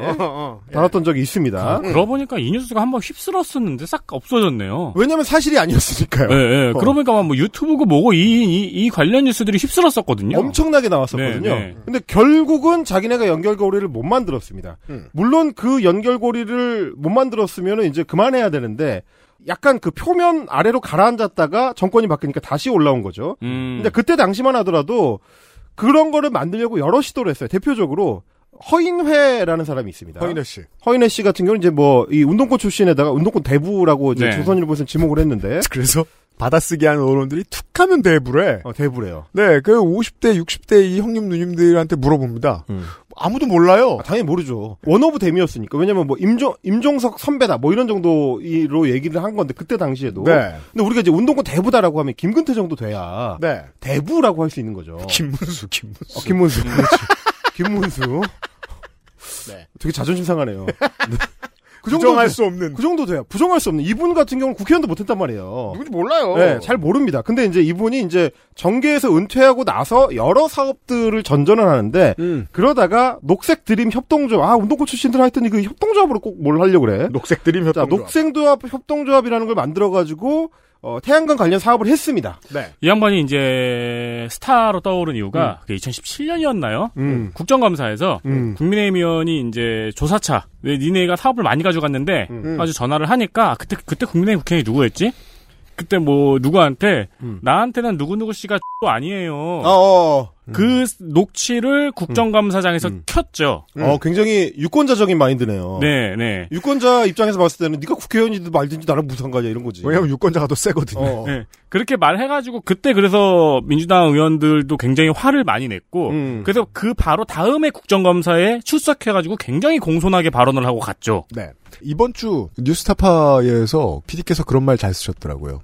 다뤘던 적이 있습니다. 그러고 보니까 이 뉴스가 한번 휩쓸었었는데 싹 없어졌네요. 왜냐하면 사실이 아니었으니까요. 네. 그러고 보니까 뭐 유튜브고 뭐고 이 관련 뉴스들이 휩쓸었었거든요. 엄청나게 나왔었거든요. 네. 근데 결국은 자기네가 연결고리를 못 만들었습니다. 물론 그 연결고리를 못 만들었으면 이제 그만해야 되는데 약간 그 표면 아래로 가라앉았다가 정권이 바뀌니까 다시 올라온 거죠. 근데 그때 당시만 하더라도 그런 거를 만들려고 여러 시도를 했어요. 대표적으로 허인회라는 사람이 있습니다. 허인회 씨. 허인회 씨 같은 경우는 이제 뭐 이 운동권 출신에다가 운동권 대부라고 이제 네. 조선일보에서 지목을 했는데 그래서 받아쓰기 하는 언론들이 툭하면 대부래. 대부래요. 네, 그 50대, 60대 이 형님 누님들한테 물어봅니다. 아무도 몰라요. 당연히 모르죠. 원오브 데미였으니까. 왜냐면 뭐 임종석 선배다 뭐 이런 정도로 얘기를 한 건데 그때 당시에도. 네. 근데 우리가 이제 운동권 대부다라고 하면 김근태 정도 돼야. 네. 대부라고 할 수 있는 거죠. 김문수. 김문수. 김문수. 네. 되게 자존심 상하네요. 네. 그 정도, 부정할 수 없는. 그 정도 돼요. 부정할 수 없는. 이분 같은 경우는 국회의원도 못했단 말이에요. 누군지 몰라요. 네, 잘 모릅니다. 근데 이제 이분이 이제 정계에서 은퇴하고 나서 여러 사업들을 전전을 하는데, 그러다가 녹색 드림 협동조합, 운동권 출신들 하여튼 그 협동조합으로 꼭 뭘 하려고 그래. 녹색 드림 협동조합. 자, 녹색조합 협동조합이라는 걸 만들어가지고, 태양광 관련 사업을 했습니다. 네. 이 양반이 이제 스타로 떠오른 이유가 그게 2017년이었나요? 국정감사에서 국민의힘 의원이 이제 조사차 니네가 사업을 많이 가져갔는데 아주 전화를 하니까 그때 국민의힘 국회의원이 누구였지? 그때 뭐 누구한테 나한테는 누구누구 씨가 또 아니에요. 그 녹취를 국정감사장에서 켰죠. 굉장히 유권자적인 마인드네요. 네. 유권자 입장에서 봤을 때는 네가 국회의원이든 말든지 나랑 무슨 상관이야 이런 거지. 왜냐면 유권자가 더 세거든요. 네. 그렇게 말해가지고 그때 그래서 민주당 의원들도 굉장히 화를 많이 냈고 그래서 그 바로 다음에 국정감사에 출석해가지고 굉장히 공손하게 발언을 하고 갔죠. 네. 이번 주 뉴스타파에서 PD께서 그런 말 잘 쓰셨더라고요.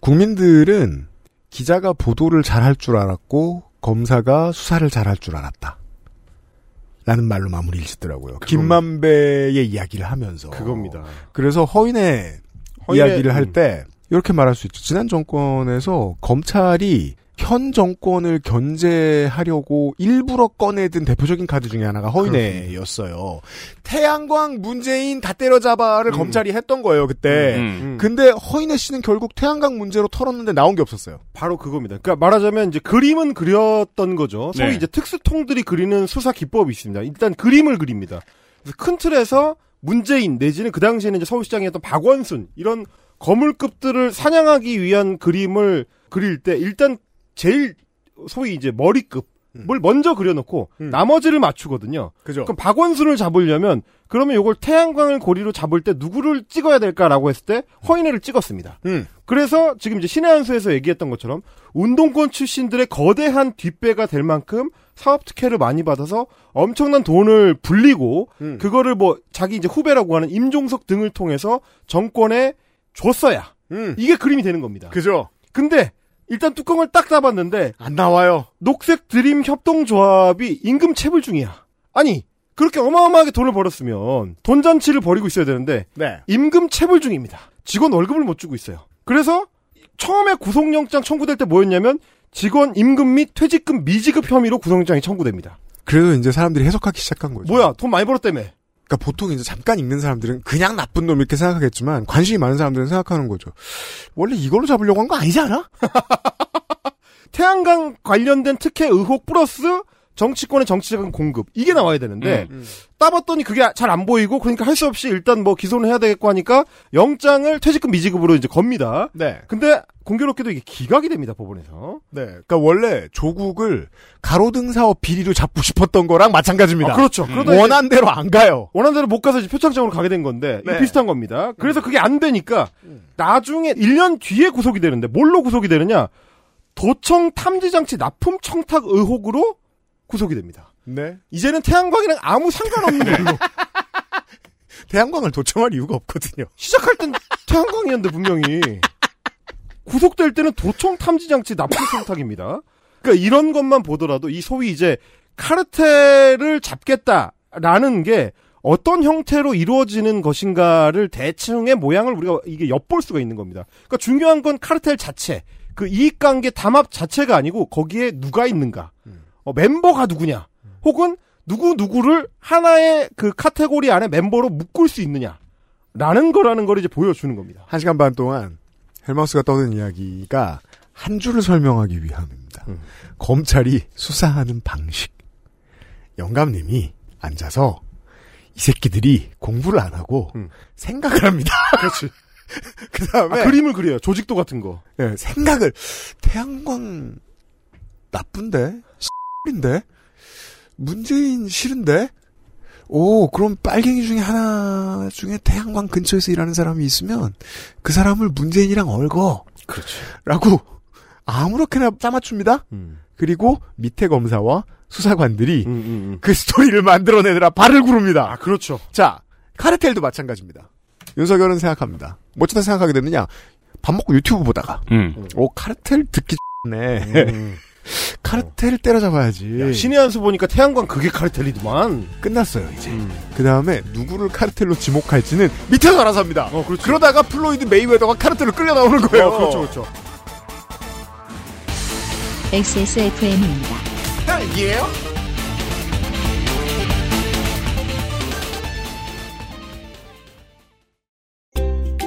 국민들은 기자가 보도를 잘할 줄 알았고 검사가 수사를 잘할 줄 알았다. 라는 말로 마무리를 짓더라고요. 김만배의 이야기를 하면서. 그겁니다. 그래서 허인의 이야기를 할 때 이렇게 말할 수 있죠. 지난 정권에서 검찰이 현 정권을 견제하려고 일부러 꺼내든 대표적인 카드 중에 하나가 허인회였어요. 태양광, 문재인 다 때려잡아를 검찰이 했던 거예요, 그때. 근데 허인회 씨는 결국 태양광 문제로 털었는데 나온 게 없었어요. 바로 그겁니다. 그러니까 말하자면 이제 그림은 그렸던 거죠. 소위 네. 이제 특수통들이 그리는 수사 기법이 있습니다. 일단 그림을 그립니다. 그래서 큰 틀에서 문재인 내지는 그 당시에는 이제 서울시장이었던 박원순 이런 거물급들을 사냥하기 위한 그림을 그릴 때 일단 제일 소위 이제 머리급을 먼저 그려놓고 나머지를 맞추거든요. 그죠. 그럼 박원순을 잡으려면 그러면 이걸 태양광을 고리로 잡을 때 누구를 찍어야 될까라고 했을 때 허인회를 찍었습니다. 그래서 지금 이제 신의 한 수에서 얘기했던 것처럼 운동권 출신들의 거대한 뒷배가 될 만큼 사업 특혜를 많이 받아서 엄청난 돈을 불리고 그거를 뭐 자기 이제 후배라고 하는 임종석 등을 통해서 정권에 줬어야 이게 그림이 되는 겁니다. 그죠. 근데 일단 뚜껑을 딱 닫았는데 안 나와요. 녹색 드림 협동조합이 임금 체불 중이야. 아니 그렇게 어마어마하게 돈을 벌었으면 돈잔치를 벌이고 있어야 되는데 네. 임금 체불 중입니다. 직원 월급을 못 주고 있어요. 그래서 처음에 구속영장 청구될 때 뭐였냐면 직원 임금 및 퇴직금 미지급 혐의로 구속영장이 청구됩니다. 그래서 이제 사람들이 해석하기 시작한 거죠. 뭐야 돈 많이 벌었다며. 그러니까 보통 이제 잠깐 읽는 사람들은 그냥 나쁜 놈 이렇게 생각하겠지만 관심이 많은 사람들은 생각하는 거죠. 원래 이걸로 잡으려고 한 거 아니지 않아? 태양광 관련된 특혜 의혹 플러스 정치권의 정치적인 공급 이게 나와야 되는데 따봤더니 그게 잘 안 보이고 그러니까 할 수 없이 일단 뭐 기소는 해야 되겠고 하니까 영장을 퇴직금 미지급으로 이제 겁니다. 네. 근데 공교롭게도 이게 기각이 됩니다 법원에서. 네. 그러니까 원래 조국을 가로등 사업 비리로 잡고 싶었던 거랑 마찬가지입니다. 아, 그렇죠. 원한 대로 안 가요. 원한 대로 못 가서 이제 표창장으로 가게 된 건데 네. 비슷한 겁니다. 그래서 그게 안 되니까 나중에 1년 뒤에 구속이 되는데 뭘로 구속이 되느냐? 도청 탐지장치 납품 청탁 의혹으로 구속이 됩니다. 네. 이제는 태양광이랑 아무 상관없는 걸로. 태양광을 도청할 이유가 없거든요. 시작할 땐 태양광이었는데 분명히. 구속될 때는 도청 탐지 장치 납품 청탁입니다. 그러니까 이런 것만 보더라도 이 소위 이제 카르텔을 잡겠다라는 게 어떤 형태로 이루어지는 것인가를 대충의 모양을 우리가 이게 엿볼 수가 있는 겁니다. 그러니까 중요한 건 카르텔 자체, 그 이익관계 담합 자체가 아니고 거기에 누가 있는가. 멤버가 누구냐, 혹은 누구를 하나의 그 카테고리 안에 멤버로 묶을 수 있느냐라는 거라는 걸 이제 보여주는 겁니다. 1시간 반 동안 헬마우스가 떠든 이야기가 한 줄을 설명하기 위함입니다. 검찰이 수사하는 방식. 영감님이 앉아서 이 새끼들이 공부를 안 하고 생각을 합니다. 그렇지. 그 다음에 그림을 그려요. 조직도 같은 거. 네, 생각을. 태양광 나쁜데? 인데 문재인 싫은데 오 그럼 빨갱이 중에 하나 중에 태양광 근처에서 일하는 사람이 있으면 그 사람을 문재인이랑 얽어 그렇죠. 라고 아무렇게나 짜맞춥니다. 그리고 밑에 검사와 수사관들이 그 스토리를 만들어내느라 발을 구릅니다. 아, 그렇죠. 자 카르텔도 마찬가지입니다. 윤석열은 생각합니다. 어쩌다 생각하게 됐느냐 밥 먹고 유튜브 보다가 오 카르텔 듣기 X네 카르텔을 때려잡아야지. 야, 신의 한 수 보니까 태양광 그게 카르텔이더만. 끝났어요 이제. 그 다음에 누구를 카르텔로 지목할지는 밑에서 알아서 합니다. 그렇죠. 그러다가 플로이드 메이웨더가 카르텔로 끌려 나오는 거예요. 그렇죠, 그렇죠. XSFM입니다. 이해요?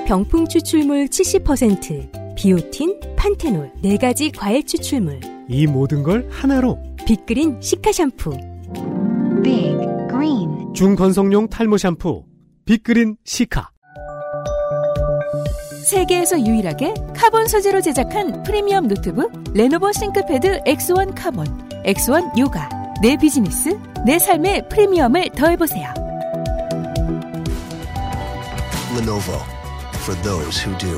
병풍 추출물 70%, 비오틴, 판테놀 4가지 과일 추출물. 이 모든 걸 하나로 빅그린 시카 샴푸. 빅그린 중건성용 탈모 샴푸 빅그린 시카. 세계에서 유일하게 카본 소재로 제작한 프리미엄 노트북 레노버 싱크패드 X1 카본, X1 요가. 내 비즈니스, 내 삶의 프리미엄을 더해보세요. Lenovo for those who do.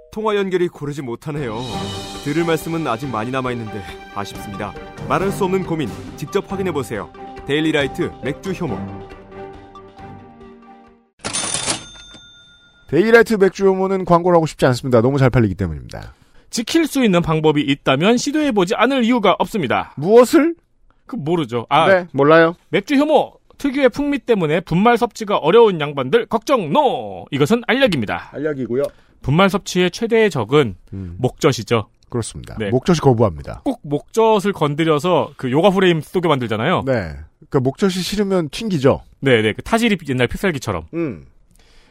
통화 연결이 고르지 못하네요. 들을 말씀은 아직 많이 남아있는데 아쉽습니다. 말할 수 없는 고민 직접 확인해보세요. 데일리라이트 맥주 효모. 데일리라이트 맥주 효모는 광고를 하고 싶지 않습니다. 너무 잘 팔리기 때문입니다. 지킬 수 있는 방법이 있다면 시도해보지 않을 이유가 없습니다. 무엇을? 모르죠. 몰라요. 맥주 효모 특유의 풍미 때문에 분말 섭취가 어려운 양반들 걱정 노! 이것은 알약입니다. 알약이고요. 분말 섭취의 최대의 적은 목젖이죠. 그렇습니다. 네. 목젖이 거부합니다. 꼭 목젖을 건드려서 그 요가 프레임 쏘게 만들잖아요. 네. 그러니까 목젖이 싫으면 튕기죠. 네네. 그 타지리 옛날 필살기처럼.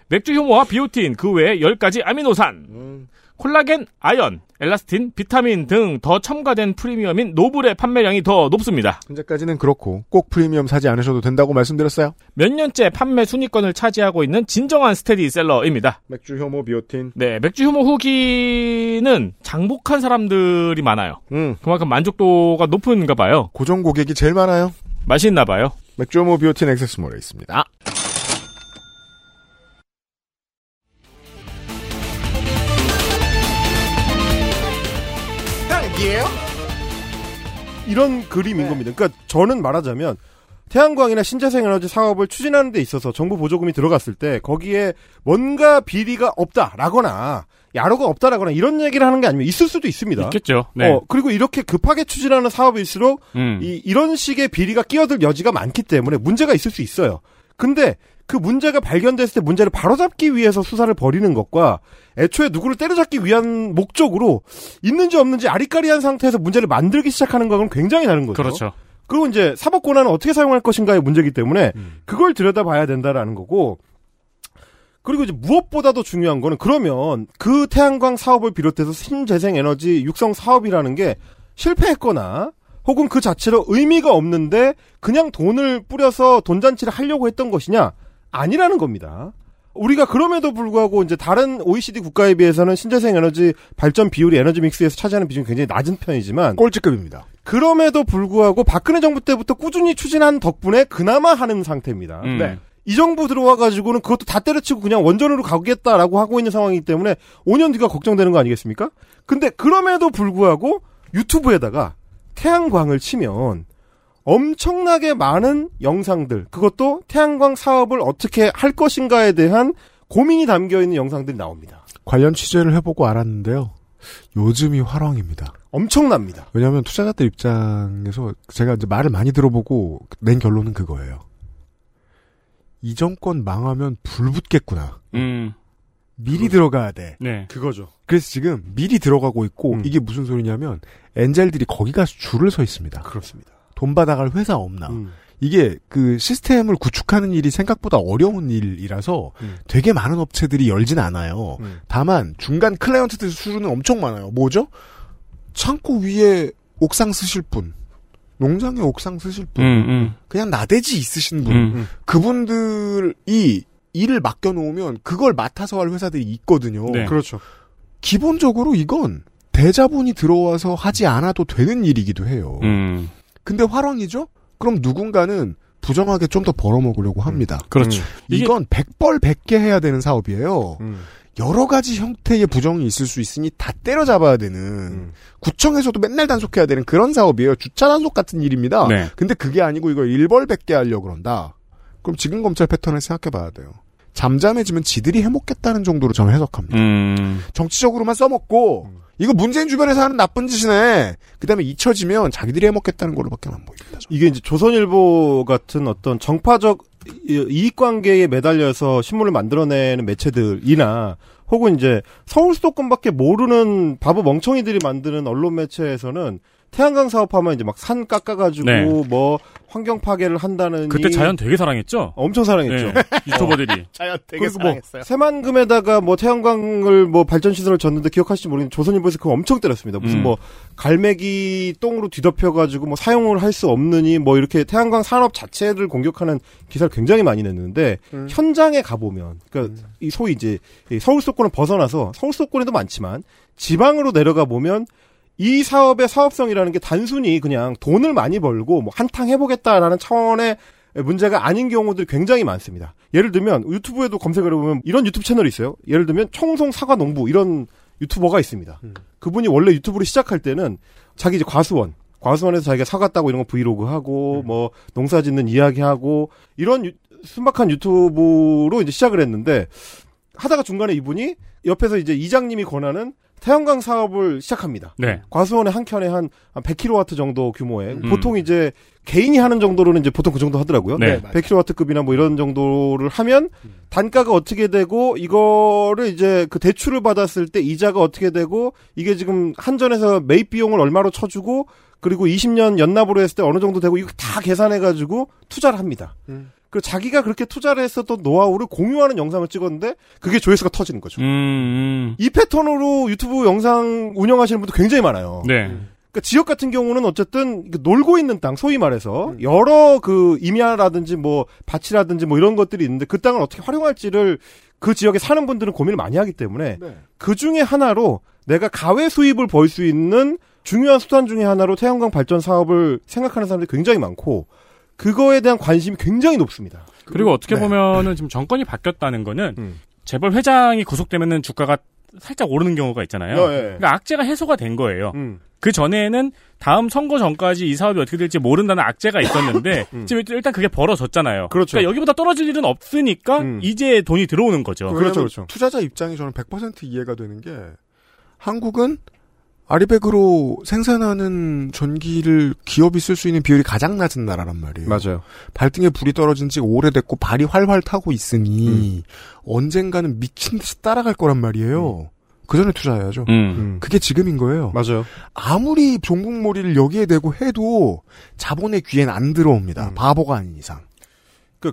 맥주 효모와 비오틴, 그 외에 10가지 아미노산, 콜라겐, 아연, 엘라스틴, 비타민 등 더 첨가된 프리미엄인 노블의 판매량이 더 높습니다. 현재까지는 그렇고 꼭 프리미엄 사지 않으셔도 된다고 말씀드렸어요. 몇 년째 판매 순위권을 차지하고 있는 진정한 스테디셀러입니다. 맥주 효모 비오틴. 네, 맥주 효모 후기는 장복한 사람들이 많아요. 그만큼 만족도가 높은가 봐요. 고정 고객이 제일 많아요. 맛이 있나 봐요. 맥주 효모 비오틴 액세스몰에 있습니다. 이런 그림인 겁니다. 그러니까 저는 말하자면 태양광이나 신재생에너지 사업을 추진하는 데 있어서 정부 보조금이 들어갔을 때 거기에 뭔가 비리가 없다라거나 야로가 없다라거나 이런 얘기를 하는 게 아니면 있을 수도 있습니다. 있겠죠. 네. 그리고 이렇게 급하게 추진하는 사업일수록 이런 식의 비리가 끼어들 여지가 많기 때문에 문제가 있을 수 있어요. 근데 그 문제가 발견됐을 때 문제를 바로잡기 위해서 수사를 벌이는 것과 애초에 누구를 때려잡기 위한 목적으로 있는지 없는지 아리까리한 상태에서 문제를 만들기 시작하는 것은 굉장히 다른 거죠. 그렇죠. 그리고 이제 사법 권한을 어떻게 사용할 것인가의 문제이기 때문에 그걸 들여다봐야 된다라는 거고, 그리고 이제 무엇보다도 중요한 거는 그러면 그 태양광 사업을 비롯해서 신재생에너지 육성 사업이라는 게 실패했거나 혹은 그 자체로 의미가 없는데 그냥 돈을 뿌려서 돈잔치를 하려고 했던 것이냐? 아니라는 겁니다. 우리가 그럼에도 불구하고 이제 다른 OECD 국가에 비해서는 신재생 에너지 발전 비율이 에너지 믹스에서 차지하는 비중이 굉장히 낮은 편이지만 꼴찌급입니다. 그럼에도 불구하고 박근혜 정부 때부터 꾸준히 추진한 덕분에 그나마 하는 상태입니다. 네. 이 정부 들어와가지고는 그것도 다 때려치고 그냥 원전으로 가겠다라고 하고 있는 상황이기 때문에 5년 뒤가 걱정되는 거 아니겠습니까? 근데 그럼에도 불구하고 유튜브에다가 태양광을 치면 엄청나게 많은 영상들, 그것도 태양광 사업을 어떻게 할 것인가에 대한 고민이 담겨있는 영상들이 나옵니다. 관련 취재를 해보고 알았는데요. 요즘이 화랑입니다. 엄청납니다. 왜냐하면 투자자들 입장에서 제가 이제 말을 많이 들어보고 낸 결론은 그거예요. 이 정권 망하면 불붙겠구나. 미리 들어가야 돼. 네. 그거죠. 그래서 지금 미리 들어가고 있고 이게 무슨 소리냐면 엔젤들이 거기 가서 줄을 서 있습니다. 그렇습니다. 돈 받아갈 회사 없나. 이게 그 시스템을 구축하는 일이 생각보다 어려운 일이라서 되게 많은 업체들이 열진 않아요. 다만 중간 클라이언트들 수준은 엄청 많아요. 뭐죠? 창고 위에 옥상 쓰실 분. 농장에 옥상 쓰실 분. 그냥 나대지 있으신 분. 그분들이 일을 맡겨놓으면 그걸 맡아서 할 회사들이 있거든요. 네. 그렇죠. 기본적으로 이건 대자본이 들어와서 하지 않아도 되는 일이기도 해요. 근데 화랑이죠? 그럼 누군가는 부정하게 좀 더 벌어먹으려고 합니다. 그렇죠. 이건 백벌 백개 해야 되는 사업이에요. 여러 가지 형태의 부정이 있을 수 있으니 다 때려잡아야 되는 구청에서도 맨날 단속해야 되는 그런 사업이에요. 주차 단속 같은 일입니다. 네. 근데 그게 아니고 이걸 일벌 백개 하려고 그런다. 그럼 지금 검찰 패턴을 생각해봐야 돼요. 잠잠해지면 지들이 해먹겠다는 정도로 저는 해석합니다. 정치적으로만 써먹고 이거 문재인 주변에서 하는 나쁜 짓이네. 그다음에 잊혀지면 자기들이 해먹겠다는 걸로밖에 안 보입니다. 저는. 이게 이제 조선일보 같은 어떤 정파적 이익관계에 매달려서 신문을 만들어내는 매체들이나 혹은 이제 서울 수도권밖에 모르는 바보 멍청이들이 만드는 언론 매체에서는 태양광 사업하면 이제 막 산 깎아가지고 네. 뭐 환경 파괴를 한다는 그때 자연 되게 사랑했죠? 엄청 사랑했죠. 네. 유튜버들이 자연 되게 사랑했어요. 뭐 새만금에다가 뭐 태양광을 뭐 발전 시설을 졌는데 기억하실지 모르겠는데 조선일보에서 그거 엄청 때렸습니다. 무슨 뭐 갈매기 똥으로 뒤덮여가지고 뭐 사용을 할 수 없느니 뭐 이렇게 태양광 산업 자체를 공격하는 기사를 굉장히 많이 냈는데 현장에 가 보면 그러니까 이 소위 이제 서울 수도권을 벗어나서 서울 수도권에도 많지만 지방으로 내려가 보면. 이 사업의 사업성이라는 게 단순히 그냥 돈을 많이 벌고 뭐 한탕 해보겠다라는 차원의 문제가 아닌 경우들이 굉장히 많습니다. 예를 들면 유튜브에도 검색을 해보면 이런 유튜브 채널이 있어요. 예를 들면 청송 사과 농부 이런 유튜버가 있습니다. 그분이 원래 유튜브를 시작할 때는 자기 이제 과수원에서 자기가 사과 따고 이런 거 브이로그 하고 뭐 농사 짓는 이야기 하고 이런 순박한 유튜브로 이제 시작을 했는데 하다가 중간에 이분이 옆에서 이제 이장님이 권하는 태양광 사업을 시작합니다. 네. 과수원의 한 켠에 한 100kW 정도 규모에 보통 이제 개인이 하는 정도로는 이제 보통 그 정도 하더라고요. 네. 100kW급이나 뭐 이런 정도를 하면 단가가 어떻게 되고 이거를 이제 그 대출을 받았을 때 이자가 어떻게 되고 이게 지금 한전에서 매입 비용을 얼마로 쳐주고 그리고 20년 연납으로 했을 때 어느 정도 되고 이거 다 계산해가지고 투자를 합니다. 그 자기가 그렇게 투자를 했었던 노하우를 공유하는 영상을 찍었는데 그게 조회수가 터지는 거죠. 이 패턴으로 유튜브 영상 운영하시는 분도 굉장히 많아요. 네. 그러니까 지역 같은 경우는 어쨌든 놀고 있는 땅, 소위 말해서 여러 그 임야라든지 뭐 밭이라든지 뭐 이런 것들이 있는데 그 땅을 어떻게 활용할지를 그 지역에 사는 분들은 고민을 많이 하기 때문에 네. 그 중에 하나로 내가 가외 수입을 벌 수 있는 중요한 수단 중에 하나로 태양광 발전 사업을 생각하는 사람들이 굉장히 많고 그거에 대한 관심이 굉장히 높습니다. 그리고 어떻게 네. 보면은 지금 정권이 바뀌었다는 거는 재벌 회장이 구속되면은 주가가 살짝 오르는 경우가 있잖아요. 네. 그러니까 악재가 해소가 된 거예요. 그 전에는 다음 선거 전까지 이 사업이 어떻게 될지 모른다는 악재가 있었는데 지금 일단 그게 벌어졌잖아요. 그렇죠. 그러니까 여기보다 떨어질 일은 없으니까 이제 돈이 들어오는 거죠. 그렇죠. 투자자 입장이 저는 100% 이해가 되는 게 한국은 아리백으로 생산하는 전기를 기업이 쓸 수 있는 비율이 가장 낮은 나라란 말이에요. 맞아요. 발등에 불이 떨어진 지 오래됐고 발이 활활 타고 있으니 언젠가는 미친 듯이 따라갈 거란 말이에요. 그 전에 투자해야죠. 그게 지금인 거예요. 맞아요. 아무리 종북몰이를 여기에 대고 해도 자본의 귀엔 안 들어옵니다. 바보가 아닌 이상.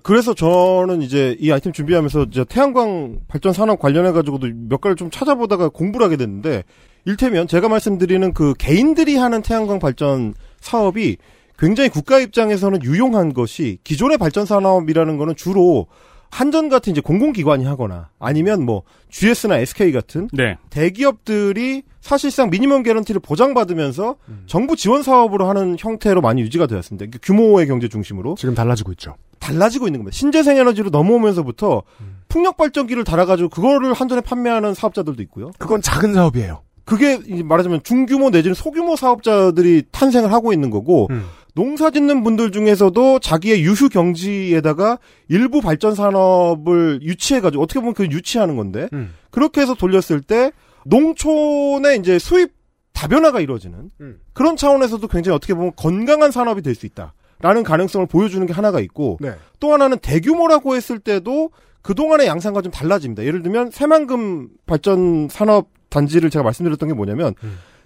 그래서 저는 이제 이 아이템 준비하면서 이제 태양광 발전 산업 관련해가지고도 몇 가지를 좀 찾아보다가 공부를 하게 됐는데 일테면 제가 말씀드리는 그 개인들이 하는 태양광 발전 사업이 굉장히 국가 입장에서는 유용한 것이 기존의 발전 산업이라는 거는 주로 한전 같은 이제 공공기관이 하거나 아니면 뭐 GS나 SK 같은 네. 대기업들이 사실상 미니멈 개런티를 보장받으면서 정부 지원 사업으로 하는 형태로 많이 유지가 되었습니다. 규모의 경제 중심으로. 지금 달라지고 있죠. 달라지고 있는 겁니다. 신재생 에너지로 넘어오면서부터 풍력 발전기를 달아가지고 그거를 한전에 판매하는 사업자들도 있고요. 그건 작은 사업이에요. 그게 말하자면 중규모 내지는 소규모 사업자들이 탄생을 하고 있는 거고 농사 짓는 분들 중에서도 자기의 유휴 경지에다가 일부 발전 산업을 유치해가지고 어떻게 보면 그 유치하는 건데 그렇게 해서 돌렸을 때 농촌의 이제 수입 다변화가 이루어지는 그런 차원에서도 굉장히 어떻게 보면 건강한 산업이 될 수 있다라는 가능성을 보여주는 게 하나가 있고 네. 또 하나는 대규모라고 했을 때도 그동안의 양상과 좀 달라집니다. 예를 들면 새만금 발전 산업 단지를 제가 말씀드렸던 게 뭐냐면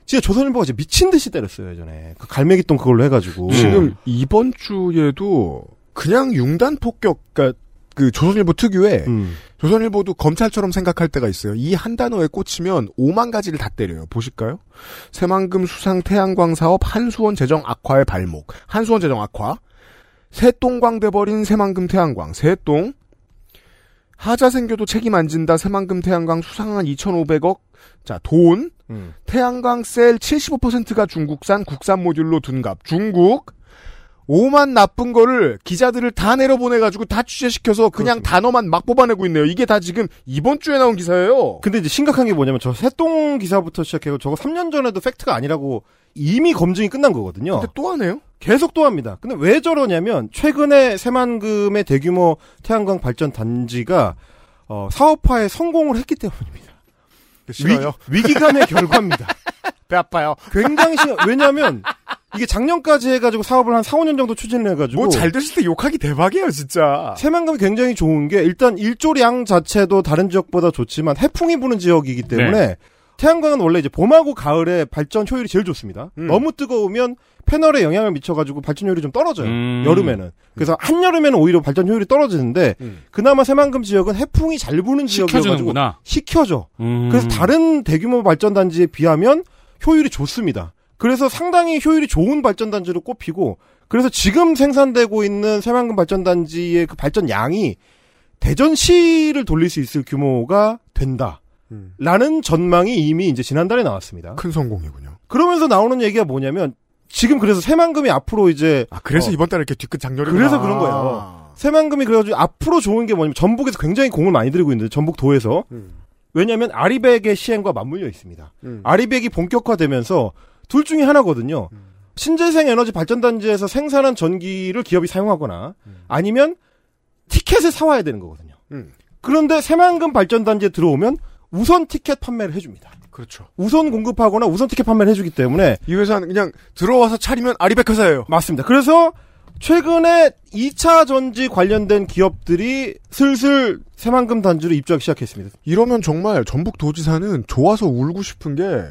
진짜 조선일보가 이제 미친 듯이 때렸어요 예전에 그 갈매기 똥 그걸로 해가지고 지금 이번 주에도 그냥 융단 폭격 그러니까 그 조선일보 특유의 조선일보도 검찰처럼 생각할 때가 있어요. 이 한 단어에 꽂히면 5만 가지를 다 때려요. 보실까요? 새만금 수상 태양광 사업 한수원 재정 악화의 발목 한수원 재정 악화 새똥광 돼버린 새만금 태양광 새똥 하자 생겨도 책임 안 진다. 새만금 태양광 수상한 2,500억. 자, 돈. 태양광 셀 75%가 중국산 국산 모듈로 둔갑. 중국. 오만 나쁜 거를 기자들을 다 내려보내가지고 다 취재시켜서 그냥 그렇습니다. 단어만 막 뽑아내고 있네요. 이게 다 지금 이번 주에 나온 기사예요. 근데 이제 심각한 게 뭐냐면 저 새똥 기사부터 시작해서 저거 3년 전에도 팩트가 아니라고 이미 검증이 끝난 거거든요. 근데 또 하네요? 계속 또 합니다. 근데 왜 저러냐면 최근에 새만금의 대규모 태양광 발전 단지가 사업화에 성공을 했기 때문입니다. 싫어요. 위기감의 결과입니다. 배 아파요. 굉장히 왜냐하면 이게 작년까지 해가지고 사업을 한 4, 5년 정도 추진을 해가지고. 뭐 잘 됐을 때 욕하기 대박이에요, 진짜. 새만금이 굉장히 좋은 게 일단 일조량 자체도 다른 지역보다 좋지만 해풍이 부는 지역이기 때문에 네. 태양광은 원래 이제 봄하고 가을에 발전 효율이 제일 좋습니다. 너무 뜨거우면 패널에 영향을 미쳐가지고 발전 효율이 좀 떨어져요. 여름에는. 그래서 한여름에는 오히려 발전 효율이 떨어지는데 그나마 새만금 지역은 해풍이 잘 부는 지역이어가지고 식혀져. 그래서 다른 대규모 발전단지에 비하면 효율이 좋습니다. 그래서 상당히 효율이 좋은 발전단지로 꼽히고 그래서 지금 생산되고 있는 새만금 발전단지의 그 발전 양이 대전시를 돌릴 수 있을 규모가 된다. 라는 전망이 이미 이제 지난달에 나왔습니다. 큰 성공이군요. 그러면서 나오는 얘기가 뭐냐면 지금 그래서 새만금이 앞으로 이제 그래서 이번 달에 이렇게 뒤끝 장렬이구나. 그래서 그런 거예요. 새만금이 그래가지고 앞으로 좋은 게 뭐냐면 전북에서 굉장히 공을 많이 들이고 있는데 전북도에서 왜냐하면 아리백의 시행과 맞물려 있습니다. 아리백이 본격화되면서 둘 중에 하나거든요. 신재생 에너지 발전단지에서 생산한 전기를 기업이 사용하거나 아니면 티켓을 사와야 되는 거거든요. 그런데 새만금 발전단지에 들어오면 우선 티켓 판매를 해줍니다. 그렇죠. 우선 공급하거나 우선 티켓 판매를 해주기 때문에 이 회사는 그냥 들어와서 차리면 아리백 회사예요. 맞습니다. 그래서 최근에 2차 전지 관련된 기업들이 슬슬 새만금 단지로 입주하기 시작했습니다. 이러면 정말 전북도지사는 좋아서 울고 싶은 게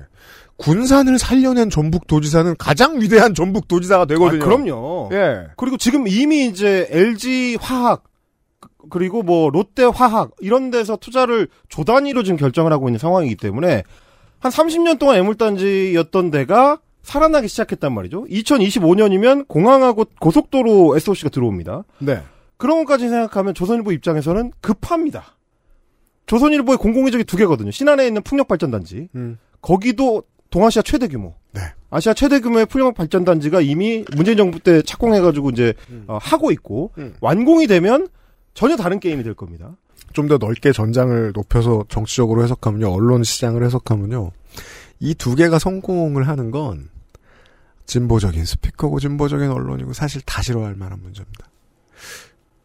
군산을 살려낸 전북도지사는 가장 위대한 전북도지사가 되거든요. 아, 그럼요. 예. 그리고 지금 이미 이제 LG화학 그리고 뭐 롯데화학 이런 데서 투자를 조 단위로 지금 결정을 하고 있는 상황이기 때문에 한 30년 동안 애물단지였던 데가 살아나기 시작했단 말이죠. 2025년이면 공항하고 고속도로 SOC가 들어옵니다. 네. 그런 것까지 생각하면 조선일보 입장에서는 급합니다. 조선일보의 공공의적이 두 개거든요. 신안에 있는 풍력발전단지. 거기도 동아시아 최대 규모. 네. 아시아 최대 규모의 풍력발전단지가 이미 문재인 정부 때 착공해가지고 이제 하고 있고 완공이 되면 전혀 다른 게임이 될 겁니다. 좀 더 넓게 전장을 높여서 정치적으로 해석하면요. 언론 시장을 해석하면요. 이 두 개가 성공을 하는 건 진보적인 스피커고 진보적인 언론이고 사실 다 싫어할 만한 문제입니다.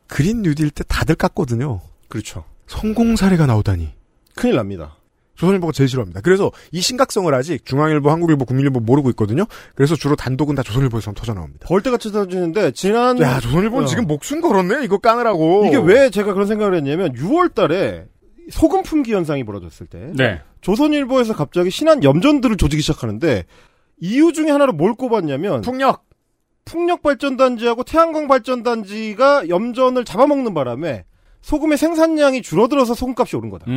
그린 뉴딜 때 다들 깠거든요. 그렇죠. 성공 사례가 나오다니. 큰일 납니다. 조선일보가 제일 싫어합니다. 그래서 이 심각성을 아직 중앙일보, 한국일보, 국민일보 모르고 있거든요. 그래서 주로 단독은 다 조선일보에서 터져나옵니다. 벌떼같이 터지는데 지난... 야, 조선일보는 지금 목숨 걸었네? 이거 까느라고. 이게 왜 제가 그런 생각을 했냐면 6월달에 소금 품귀 현상이 벌어졌을 때 네. 조선일보에서 갑자기 신한 염전들을 조지기 시작하는데 이유 중에 하나로 뭘 꼽았냐면 풍력발전단지하고 태양광발전단지가 염전을 잡아먹는 바람에 소금의 생산량이 줄어들어서 소금값이 오른 거다.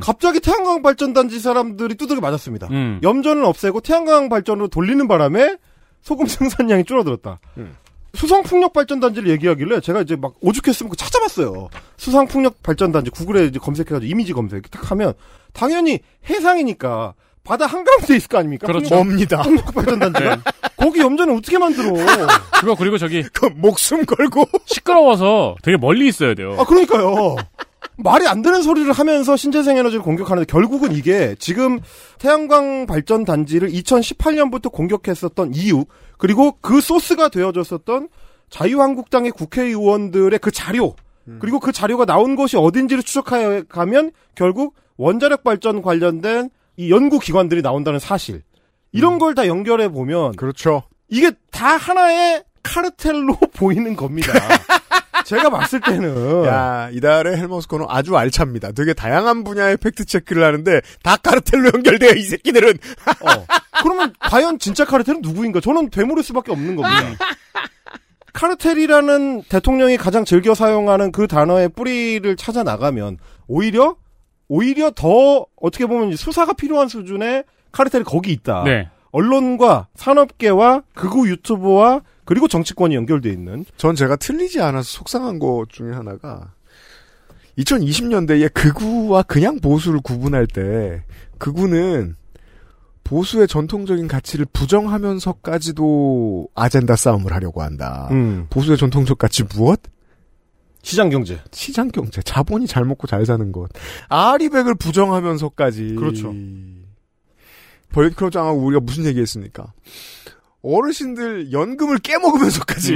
갑자기 태양광 발전단지 사람들이 두들겨 맞았습니다. 염전을 없애고 태양광 발전으로 돌리는 바람에 소금 생산량이 줄어들었다. 수성풍력 발전단지를 얘기하길래 제가 이제 막 오죽했으면 찾아봤어요. 수성풍력 발전단지 구글에 이제 검색해가지고 이미지 검색 딱 하면 당연히 해상이니까 바다 한가운데 있을 거 아닙니까? 그렇죠. 뭡니다. 풍력 발전단지. 네. 거기 염전을 어떻게 만들어? 그거 그리고 저기 그 목숨 걸고 시끄러워서 되게 멀리 있어야 돼요. 아 그러니까요. 말이 안 되는 소리를 하면서 신재생 에너지를 공격하는데 결국은 이게 지금 태양광 발전 단지를 2018년부터 공격했었던 이유 그리고 그 소스가 되어졌었던 자유한국당의 국회의원들의 그 자료 그리고 그 자료가 나온 것이 어딘지를 추적하여 가면 결국 원자력 발전 관련된 이 연구기관들이 나온다는 사실. 이런 걸 다 연결해 보면. 그렇죠. 이게 다 하나의 카르텔로 보이는 겁니다. 제가 봤을 때는. 야, 이달의 헬마우스 코너 아주 알찹니다. 되게 다양한 분야의 팩트체크를 하는데 다 카르텔로 연결돼요, 이 새끼들은. 그러면 과연 진짜 카르텔은 누구인가? 저는 되물을 수밖에 없는 겁니다. 카르텔이라는 대통령이 가장 즐겨 사용하는 그 단어의 뿌리를 찾아 나가면 오히려 더 어떻게 보면 수사가 필요한 수준의 카르텔이 거기 있다. 네. 언론과 산업계와 극우 유튜버와 그리고 정치권이 연결되어 있는. 전 제가 틀리지 않아서 속상한 것 중에 하나가 2020년대에 극우와 그냥 보수를 구분할 때 극우는 보수의 전통적인 가치를 부정하면서까지도 아젠다 싸움을 하려고 한다. 보수의 전통적 가치 무엇? 시장경제. 자본이 잘 먹고 잘 사는 것. 아리백을 부정하면서까지. 그렇죠. 버연크로장하고 우리가 무슨 얘기 했습니까? 어르신들 연금을 깨먹으면서까지.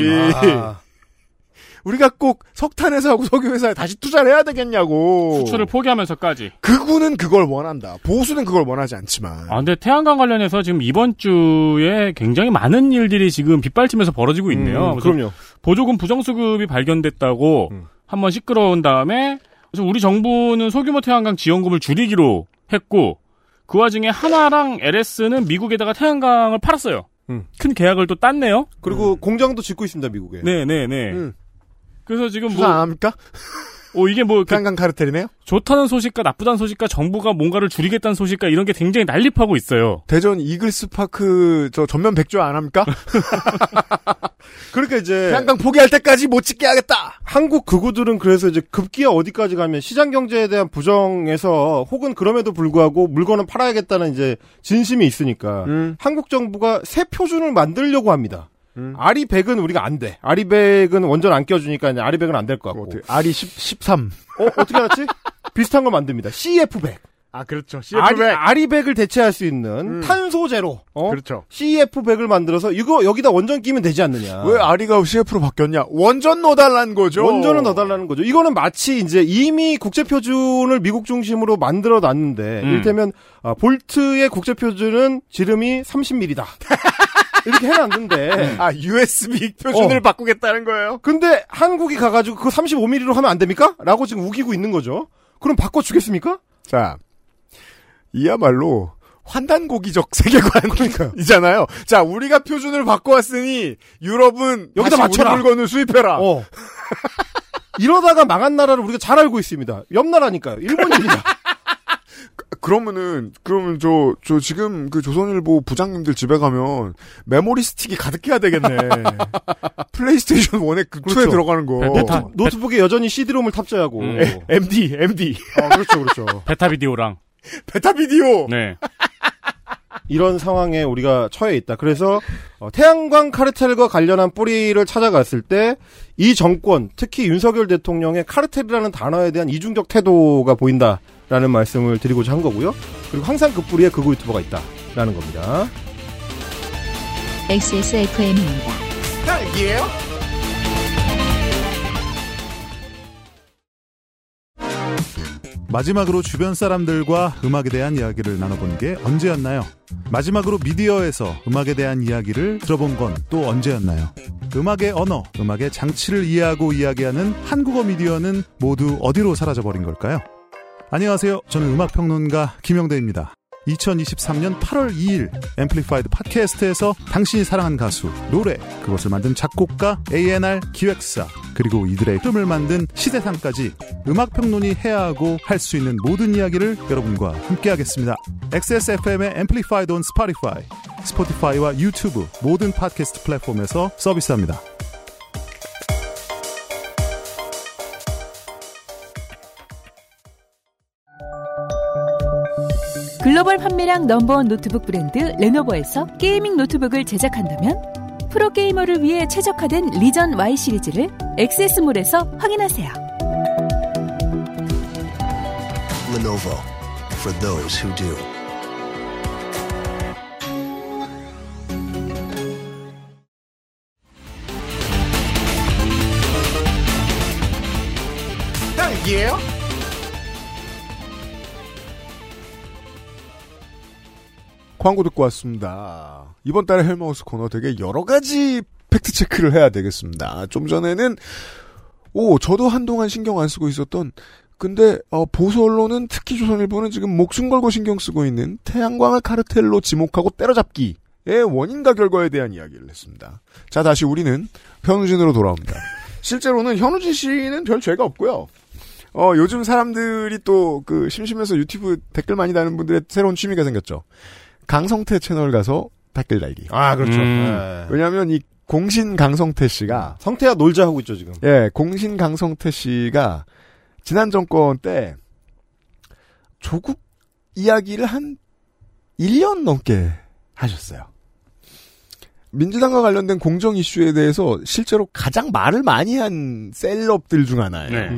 우리가 꼭 석탄회사하고 석유회사에 다시 투자를 해야 되겠냐고. 수출을 포기하면서까지. 극우는 그걸 원한다. 보수는 그걸 원하지 않지만. 아, 근데 태양광 관련해서 지금 이번 주에 굉장히 많은 일들이 지금 빗발치면서 벌어지고 있네요. 그럼요. 보조금 부정수급이 발견됐다고 한번 시끄러운 다음에 그래서 우리 정부는 소규모 태양광 지원금을 줄이기로 했고 그 와중에 하나랑 LS는 미국에다가 태양광을 팔았어요. 큰 계약을 또 땄네요. 그리고 공장도 짓고 있습니다, 미국에. 네네네. 그래서 지금 뭐. 수사 안 합니까? 이게 뭐. 태양광 카르텔이네요? 좋다는 소식과 나쁘다는 소식과 정부가 뭔가를 줄이겠다는 소식과 이런 게 굉장히 난립하고 있어요. 대전 이글스파크 전면 백조 안 합니까? 그러니까 이제. 태양광 포기할 때까지 못 짓게 하겠다! 한국 극우들은 그래서 이제 급기야 어디까지 가면 시장 경제에 대한 부정에서 혹은 그럼에도 불구하고 물건을 팔아야겠다는 이제 진심이 있으니까. 한국 정부가 새 표준을 만들려고 합니다. 아리백은 우리가 안 돼. 아리백은 원전 안 껴주니까 이제 아리백은 안 될 것 같고. 아리 13. 어떻게 알았지? 비슷한 걸 만듭니다. CF100. 아, 그렇죠. CF100. 아리백을 대체할 수 있는 탄소제로. 그렇죠. CF100을 만들어서 이거 여기다 원전 끼면 되지 않느냐. 왜 아리가 CF로 바뀌었냐? 원전 넣어달라는 거죠. 원전은 넣어달라는 거죠. 이거는 마치 이제 이미 국제표준을 미국 중심으로 만들어 놨는데, 이를테면, 볼트의 국제표준은 지름이 30mm다. 이렇게 해놨는데. 아, USB 표준을 바꾸겠다는 거예요? 근데 한국이 가가지고 그거 35mm로 하면 안 됩니까? 라고 지금 우기고 있는 거죠. 그럼 바꿔주겠습니까? 자, 이야말로 환단고기적 세계관이잖아요. 자, 우리가 표준을 바꿔왔으니 유럽은 여기다 맞춰라. 우리 물건을 수입해라. 이러다가 망한 나라를 우리가 잘 알고 있습니다. 옆 나라니까요. 일본입니다. 그러면 저 지금 그 조선일보 부장님들 집에 가면 메모리 스틱이 가득해야 되겠네. 플레이스테이션 1에 그 2에 그렇죠. 들어가는 거. 노트북에 여전히 CD롬을 탑재하고. MD. 그렇죠. 베타비디오랑. 베타비디오! 네. 이런 상황에 우리가 처해 있다. 그래서 태양광 카르텔과 관련한 뿌리를 찾아갔을 때 이 정권, 특히 윤석열 대통령의 카르텔이라는 단어에 대한 이중적 태도가 보인다. 라는 말씀을 드리고자 한 거고요. 그리고 항상 그 뿌리에 극우 유튜버가 있다라는 겁니다. XSFM입니다. 딸기예요? 마지막으로 주변 사람들과 음악에 대한 이야기를 나눠본 게 언제였나요? 마지막으로 미디어에서 음악에 대한 이야기를 들어본 건 또 언제였나요? 음악의 언어, 음악의 장치를 이해하고 이야기하는 한국어 미디어는 모두 어디로 사라져버린 걸까요? 안녕하세요. 저는 음악평론가 김영대입니다. 2023년 8월 2일 Amplified 팟캐스트에서 당신이 사랑한 가수, 노래, 그것을 만든 작곡가, A&R, 기획사, 그리고 이들의 흐름을 만든 시대상까지 음악평론이 해야 하고 할 수 있는 모든 이야기를 여러분과 함께하겠습니다. XSFM의 Amplified on Spotify, 스포티파이와 유튜브 모든 팟캐스트 플랫폼에서 서비스합니다. 글로벌 판매량 넘버원 노트북 브랜드 레노버에서 게이밍 노트북을 제작한다면 프로게이머를 위해 최적화된 리전 Y 시리즈를 액세스몰에서 확인하세요. Lenovo for those who do. 딸기예요? 광고 듣고 왔습니다. 이번 달에 헬마우스 코너 되게 여러 가지 팩트 체크를 해야 되겠습니다. 좀 전에는 저도 한동안 신경 안 쓰고 있었던 근데 보수 언론은 특히 조선일보는 지금 목숨 걸고 신경 쓰고 있는 태양광을 카르텔로 지목하고 때려잡기의 원인과 결과에 대한 이야기를 했습니다. 자, 다시 우리는 현우진으로 돌아옵니다. 실제로는 현우진 씨는 별 죄가 없고요. 요즘 사람들이 또 그 심심해서 유튜브 댓글 많이 다는 분들의 새로운 취미가 생겼죠. 강성태 채널 가서 댓글 달기. 아, 그렇죠. 왜냐하면 이 공신 강성태 씨가 성태야 놀자 하고 있죠 지금. 예, 공신 강성태 씨가 지난 정권 때 조국 이야기를 한 1년 넘게 하셨어요. 민주당과 관련된 공정 이슈에 대해서 실제로 가장 말을 많이 한 셀럽들 중 하나예요. 네.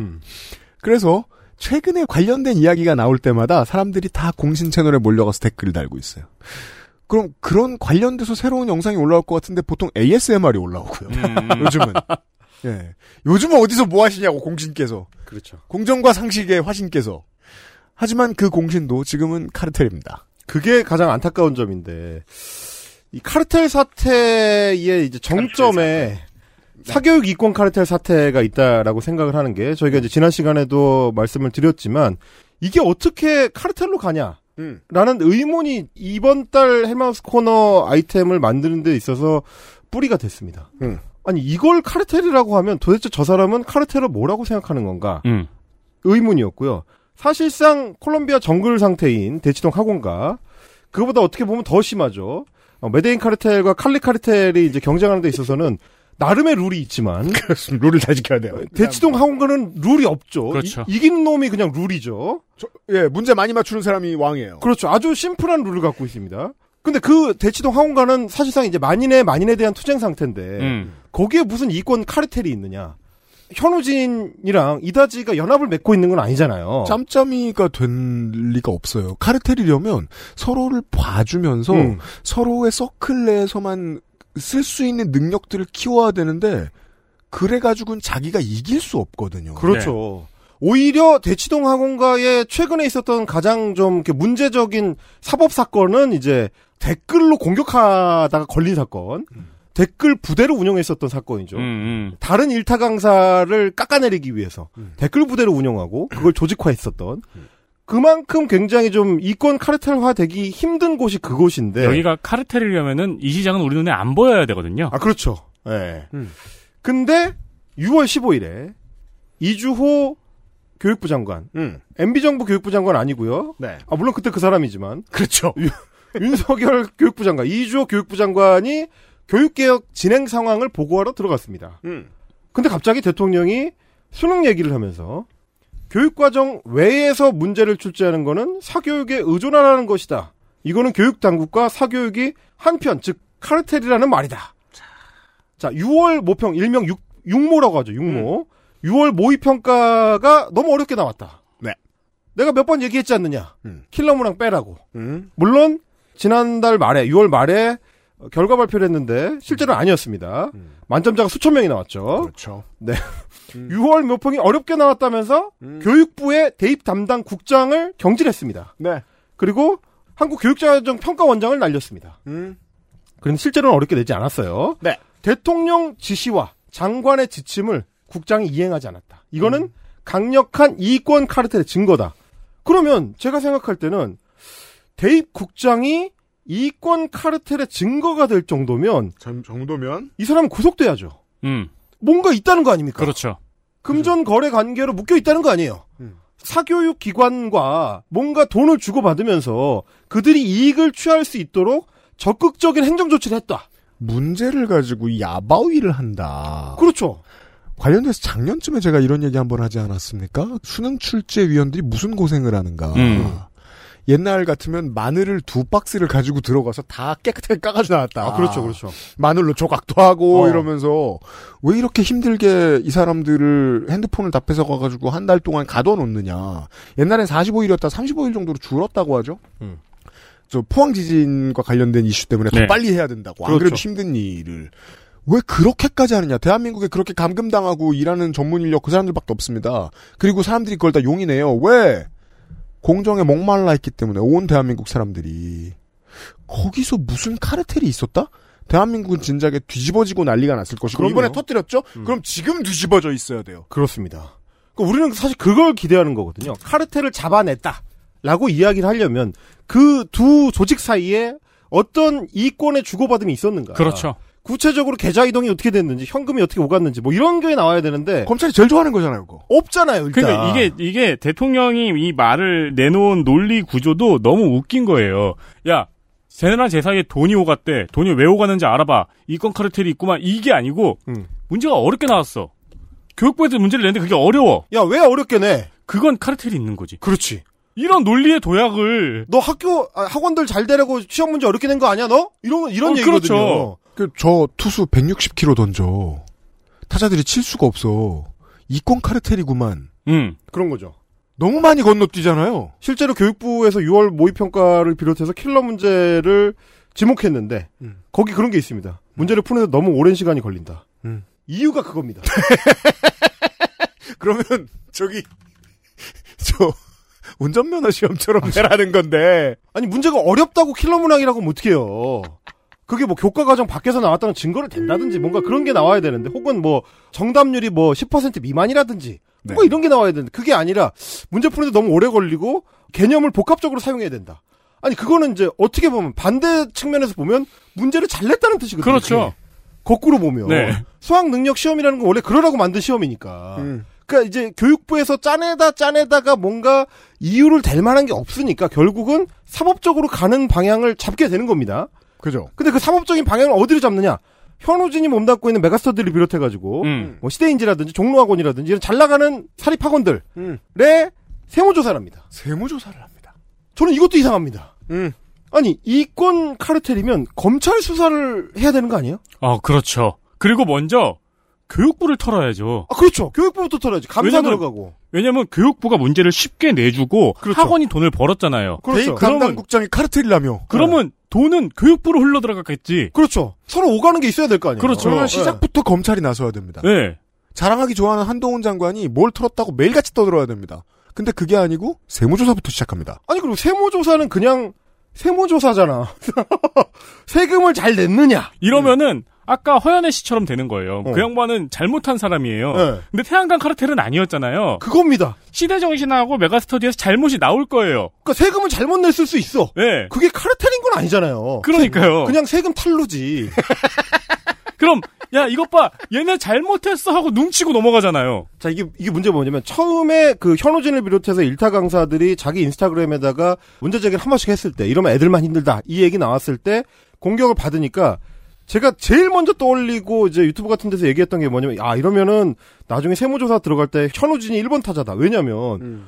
그래서 최근에 관련된 이야기가 나올 때마다 사람들이 다 공신 채널에 몰려가서 댓글을 달고 있어요. 그럼 그런 관련돼서 새로운 영상이 올라올 것 같은데 보통 ASMR이 올라오고요. 요즘은. 예. 요즘은 어디서 뭐 하시냐고 공신께서. 그렇죠. 공정과 상식의 화신께서. 하지만 그 공신도 지금은 카르텔입니다. 그게 가장 안타까운 점인데 이 카르텔 사태의 이제 정점에 카르텔 사태. 사교육 이권 카르텔 사태가 있다라고 생각을 하는 게 저희가 이제 지난 시간에도 말씀을 드렸지만 이게 어떻게 카르텔로 가냐 라는 의문이 이번 달 헬마우스 코너 아이템을 만드는 데 있어서 뿌리가 됐습니다. 아니 이걸 카르텔이라고 하면 도대체 저 사람은 카르텔을 뭐라고 생각하는 건가? 의문이었고요. 사실상 콜롬비아 정글 상태인 대치동 학원가 그거보다 어떻게 보면 더 심하죠. 메데인 카르텔과 칼리 카르텔이 이제 경쟁하는 데 있어서는 나름의 룰이 있지만 그렇습니다. 룰을 다 지켜야 돼요. 대치동 학원가는 룰이 없죠. 그렇죠. 이기는 놈이 그냥 룰이죠. 예, 문제 많이 맞추는 사람이 왕이에요. 그렇죠. 아주 심플한 룰을 갖고 있습니다. 근데 그 대치동 학원가는 사실상 이제 만인에 대한 투쟁 상태인데 거기에 무슨 이권 카르텔이 있느냐. 현우진이랑 이다지가 연합을 맺고 있는 건 아니잖아요. 짬짬이가 된 리가 없어요. 카르텔이려면 서로를 봐주면서 서로의 서클 내에서만 쓸 수 있는 능력들을 키워야 되는데 그래가지고는 자기가 이길 수 없거든요. 그렇죠. 네. 오히려 대치동 학원가에 최근에 있었던 가장 좀 이렇게 문제적인 사법 사건은 이제 댓글로 공격하다가 걸린 사건. 댓글 부대로 운영했었던 사건이죠. 다른 일타 강사를 깎아내리기 위해서 댓글 부대로 운영하고 그걸 조직화했었던 그만큼 굉장히 좀 이권 카르텔화 되기 힘든 곳이 그곳인데 여기가 카르텔이려면은 이 시장은 우리 눈에 안 보여야 되거든요. 아 그렇죠. 예. 네. 근데 6월 15일에 이주호 교육부 장관, MB 정부 교육부 장관 아니고요. 네. 아 물론 그때 그 사람이지만 그렇죠. 윤석열 교육부 장관, 이주호 교육부 장관이 교육개혁 진행 상황을 보고하러 들어갔습니다. 근데 갑자기 대통령이 수능 얘기를 하면서 교육과정 외에서 문제를 출제하는 거는 사교육에 의존하라는 것이다. 이거는 교육당국과 사교육이 한편, 즉 카르텔이라는 말이다. 자, 6월 모평, 일명 6모라고 하죠. 6모. 6월 모의평가가 너무 어렵게 나왔다. 네. 내가 몇 번 얘기했지 않느냐. 킬러문항 빼라고. 물론 지난달 말에 6월 말에 결과 발표를 했는데 실제로는 아니었습니다. 만점자가 수천 명이 나왔죠. 그렇죠. 네. 6월 모평이 어렵게 나왔다면서 교육부의 대입 담당 국장을 경질했습니다. 네. 그리고 한국교육과정평가원장을 날렸습니다. 그런데 실제로는 어렵게 되지 않았어요. 네. 대통령 지시와 장관의 지침을 국장이 이행하지 않았다. 이거는 강력한 이권 카르텔의 증거다. 그러면 제가 생각할 때는 대입 국장이 이권 카르텔의 증거가 될 정도면 이 사람은 구속돼야죠. 뭔가 있다는 거 아닙니까? 그렇죠. 금전 거래 관계로 묶여 있다는 거 아니에요. 사교육 기관과 뭔가 돈을 주고받으면서 그들이 이익을 취할 수 있도록 적극적인 행정 조치를 했다. 문제를 가지고 야바위를 한다. 그렇죠. 관련돼서 작년쯤에 제가 이런 얘기 한번 하지 않았습니까? 수능 출제위원들이 무슨 고생을 하는가. 옛날 같으면 마늘을 2박스를 가지고 들어가서 다 깨끗하게 까가지고 나왔다. 아, 그렇죠, 그렇죠. 마늘로 조각도 하고 이러면서 왜 이렇게 힘들게 이 사람들을 핸드폰을 답해서 가가지고 한 달 동안 가둬놓느냐. 옛날엔 45일이었다 35일 정도로 줄었다고 하죠. 저 포항 지진과 관련된 이슈 때문에 더 빨리 해야 된다고. 그렇죠. 안 그래도 힘든 일을. 왜 그렇게까지 하느냐. 대한민국에 그렇게 감금당하고 일하는 전문 인력 그 사람들밖에 없습니다. 그리고 사람들이 그걸 다 용인해요. 왜? 공정에 목말라 있기 때문에 온 대한민국 사람들이. 거기서 무슨 카르텔이 있었다? 대한민국은 진작에 뒤집어지고 난리가 났을 것이고. 그럼요. 이번에 터뜨렸죠? 그럼 지금 뒤집어져 있어야 돼요. 그렇습니다. 그러니까 우리는 사실 그걸 기대하는 거거든요. 카르텔을 잡아냈다 라고 이야기를 하려면 그 두 조직 사이에 어떤 이권의 주고받음이 있었는가. 그렇죠. 구체적으로 계좌 이동이 어떻게 됐는지, 현금이 어떻게 오갔는지, 뭐 이런 게 나와야 되는데. 검찰이 제일 좋아하는 거잖아요, 그거. 없잖아요, 일단. 그러니까 이게 대통령이 이 말을 내놓은 논리 구조도 너무 웃긴 거예요. 야, 쟤네랑 제 사이에 돈이 오갔대. 돈이 왜 오갔는지 알아봐. 이건 카르텔이 있구만. 이게 아니고, 문제가 어렵게 나왔어. 교육부에서 문제를 내는데 그게 어려워. 야, 왜 어렵게 내? 그건 카르텔이 있는 거지. 그렇지. 이런 논리의 도약을. 너 학원들 잘 되라고 시험 문제 어렵게 낸 거 아니야, 너? 이런 얘기거든요. 그렇죠. 저 투수 160km 던져. 타자들이 칠 수가 없어. 이권 카르텔이구만. 그런 거죠. 너무 많이 건너뛰잖아요. 실제로 교육부에서 6월 모의평가를 비롯해서 킬러 문제를 지목했는데 거기 그런 게 있습니다. 문제를 푸는데 너무 오랜 시간이 걸린다. 이유가 그겁니다. 그러면 저 운전면허 시험처럼 해라는 건데. 아니 문제가 어렵다고 킬러 문항이라고 하면 어떡해요. 그게 뭐 교과과정 밖에서 나왔다는 증거를 댄다든지 뭔가 그런 게 나와야 되는데, 혹은 뭐 정답률이 뭐 10% 미만이라든지 뭔가 이런 게 나와야 되는데, 그게 아니라 문제 푸는데 너무 오래 걸리고 개념을 복합적으로 사용해야 된다. 아니 그거는 이제 어떻게 보면 반대 측면에서 보면 문제를 잘 냈다는 뜻이거든요. 그렇죠. 거꾸로 보면 네. 수학 능력 시험이라는 건 원래 그러라고 만든 시험이니까. 그러니까 이제 교육부에서 짜내다가 뭔가 이유를 댈 만한 게 없으니까 결국은 사법적으로 가는 방향을 잡게 되는 겁니다. 그죠. 근데 그 사법적인 방향을 어디로 잡느냐? 현우진이 몸담고 있는 메가스터디를 비롯해가지고 뭐 시대인지라든지 종로학원이라든지 이런 잘 나가는 사립학원들의 세무조사를 합니다. 세무조사를 합니다. 저는 이것도 이상합니다. 아니 이권 카르텔이면 검찰 수사를 해야 되는 거 아니에요? 아 그렇죠. 그리고 먼저 교육부를 털어야죠. 아 그렇죠. 교육부부터 털어야지. 감사 들어가고. 왜냐면 교육부가 문제를 쉽게 내주고 그렇죠. 학원이 돈을 벌었잖아요. 그렇죠. 담당 국장이 카르텔이라며. 그러면 돈은 교육부로 흘러들어갔겠지. 그렇죠. 서로 오가는 게 있어야 될 거 아니에요. 그렇죠. 그러면 시작부터 네. 검찰이 나서야 됩니다. 네. 자랑하기 좋아하는 한동훈 장관이 뭘 털었다고 매일같이 떠들어야 됩니다. 근데 그게 아니고 세무조사부터 시작합니다. 아니 그리고 세무조사는 그냥 세무조사잖아. 세금을 잘 냈느냐. 이러면은 아까 허연애 씨처럼 되는 거예요. 그 양반은 잘못한 사람이에요. 네. 근데 태양광 카르텔은 아니었잖아요. 그겁니다. 시대정신하고 메가스터디에서 잘못이 나올 거예요. 그러니까 세금을 잘못 냈을 수 있어. 네. 그게 카르텔인 건 아니잖아요. 그러니까요. 그냥 세금 탈루지. 그럼 야 이것 봐. 얘네 잘못했어 하고 눈치고 넘어가잖아요. 자 이게 문제가 뭐냐면 처음에 그 현우진을 비롯해서 일타 강사들이 자기 인스타그램에다가 문제 제기를 한 번씩 했을 때 이러면 애들만 힘들다. 이 얘기 나왔을 때 공격을 받으니까 제가 제일 먼저 떠올리고 이제 유튜브 같은 데서 얘기했던 게 뭐냐면 아 이러면은 나중에 세무조사 들어갈 때 현우진이 1번 타자다. 왜냐면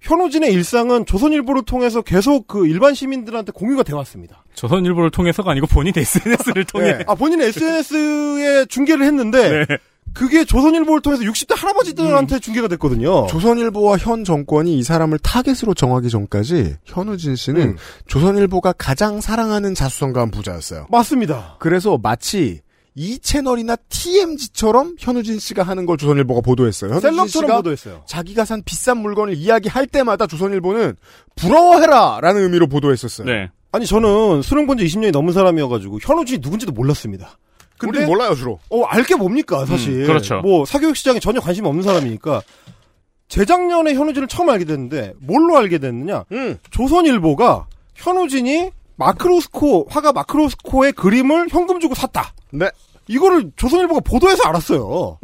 현우진의 일상은 조선일보를 통해서 계속 그 일반 시민들한테 공유가 되어 왔습니다. 조선일보를 통해서가 아니고 본인의 SNS를 통해. 네. 아 본인의 SNS에 중계를 했는데 네. 그게 조선일보를 통해서 60대 할아버지들한테 중계가 됐거든요. 조선일보와 현 정권이 이 사람을 타겟으로 정하기 전까지 현우진 씨는 조선일보가 가장 사랑하는 자수성가한 부자였어요. 맞습니다. 그래서 마치 이 채널이나 TMZ처럼 현우진 씨가 하는 걸 조선일보가 보도했어요. 셀럽처럼 보도했어요. 자기가 산 비싼 물건을 이야기할 때마다 조선일보는 부러워해라 라는 의미로 보도했었어요. 네. 아니 저는 수능 본 지 20년이 넘은 사람이어가지고 현우진이 누군지도 몰랐습니다. 근데 우린 몰라요 주로. 알게 뭡니까 사실. 그렇죠. 뭐 사교육 시장에 전혀 관심 없는 사람이니까 재작년에 현우진을 처음 알게 됐는데 뭘로 알게 됐느냐? 조선일보가 현우진이 화가 마크로스코의 그림을 현금 주고 샀다. 네. 이거를 조선일보가 보도해서 알았어요.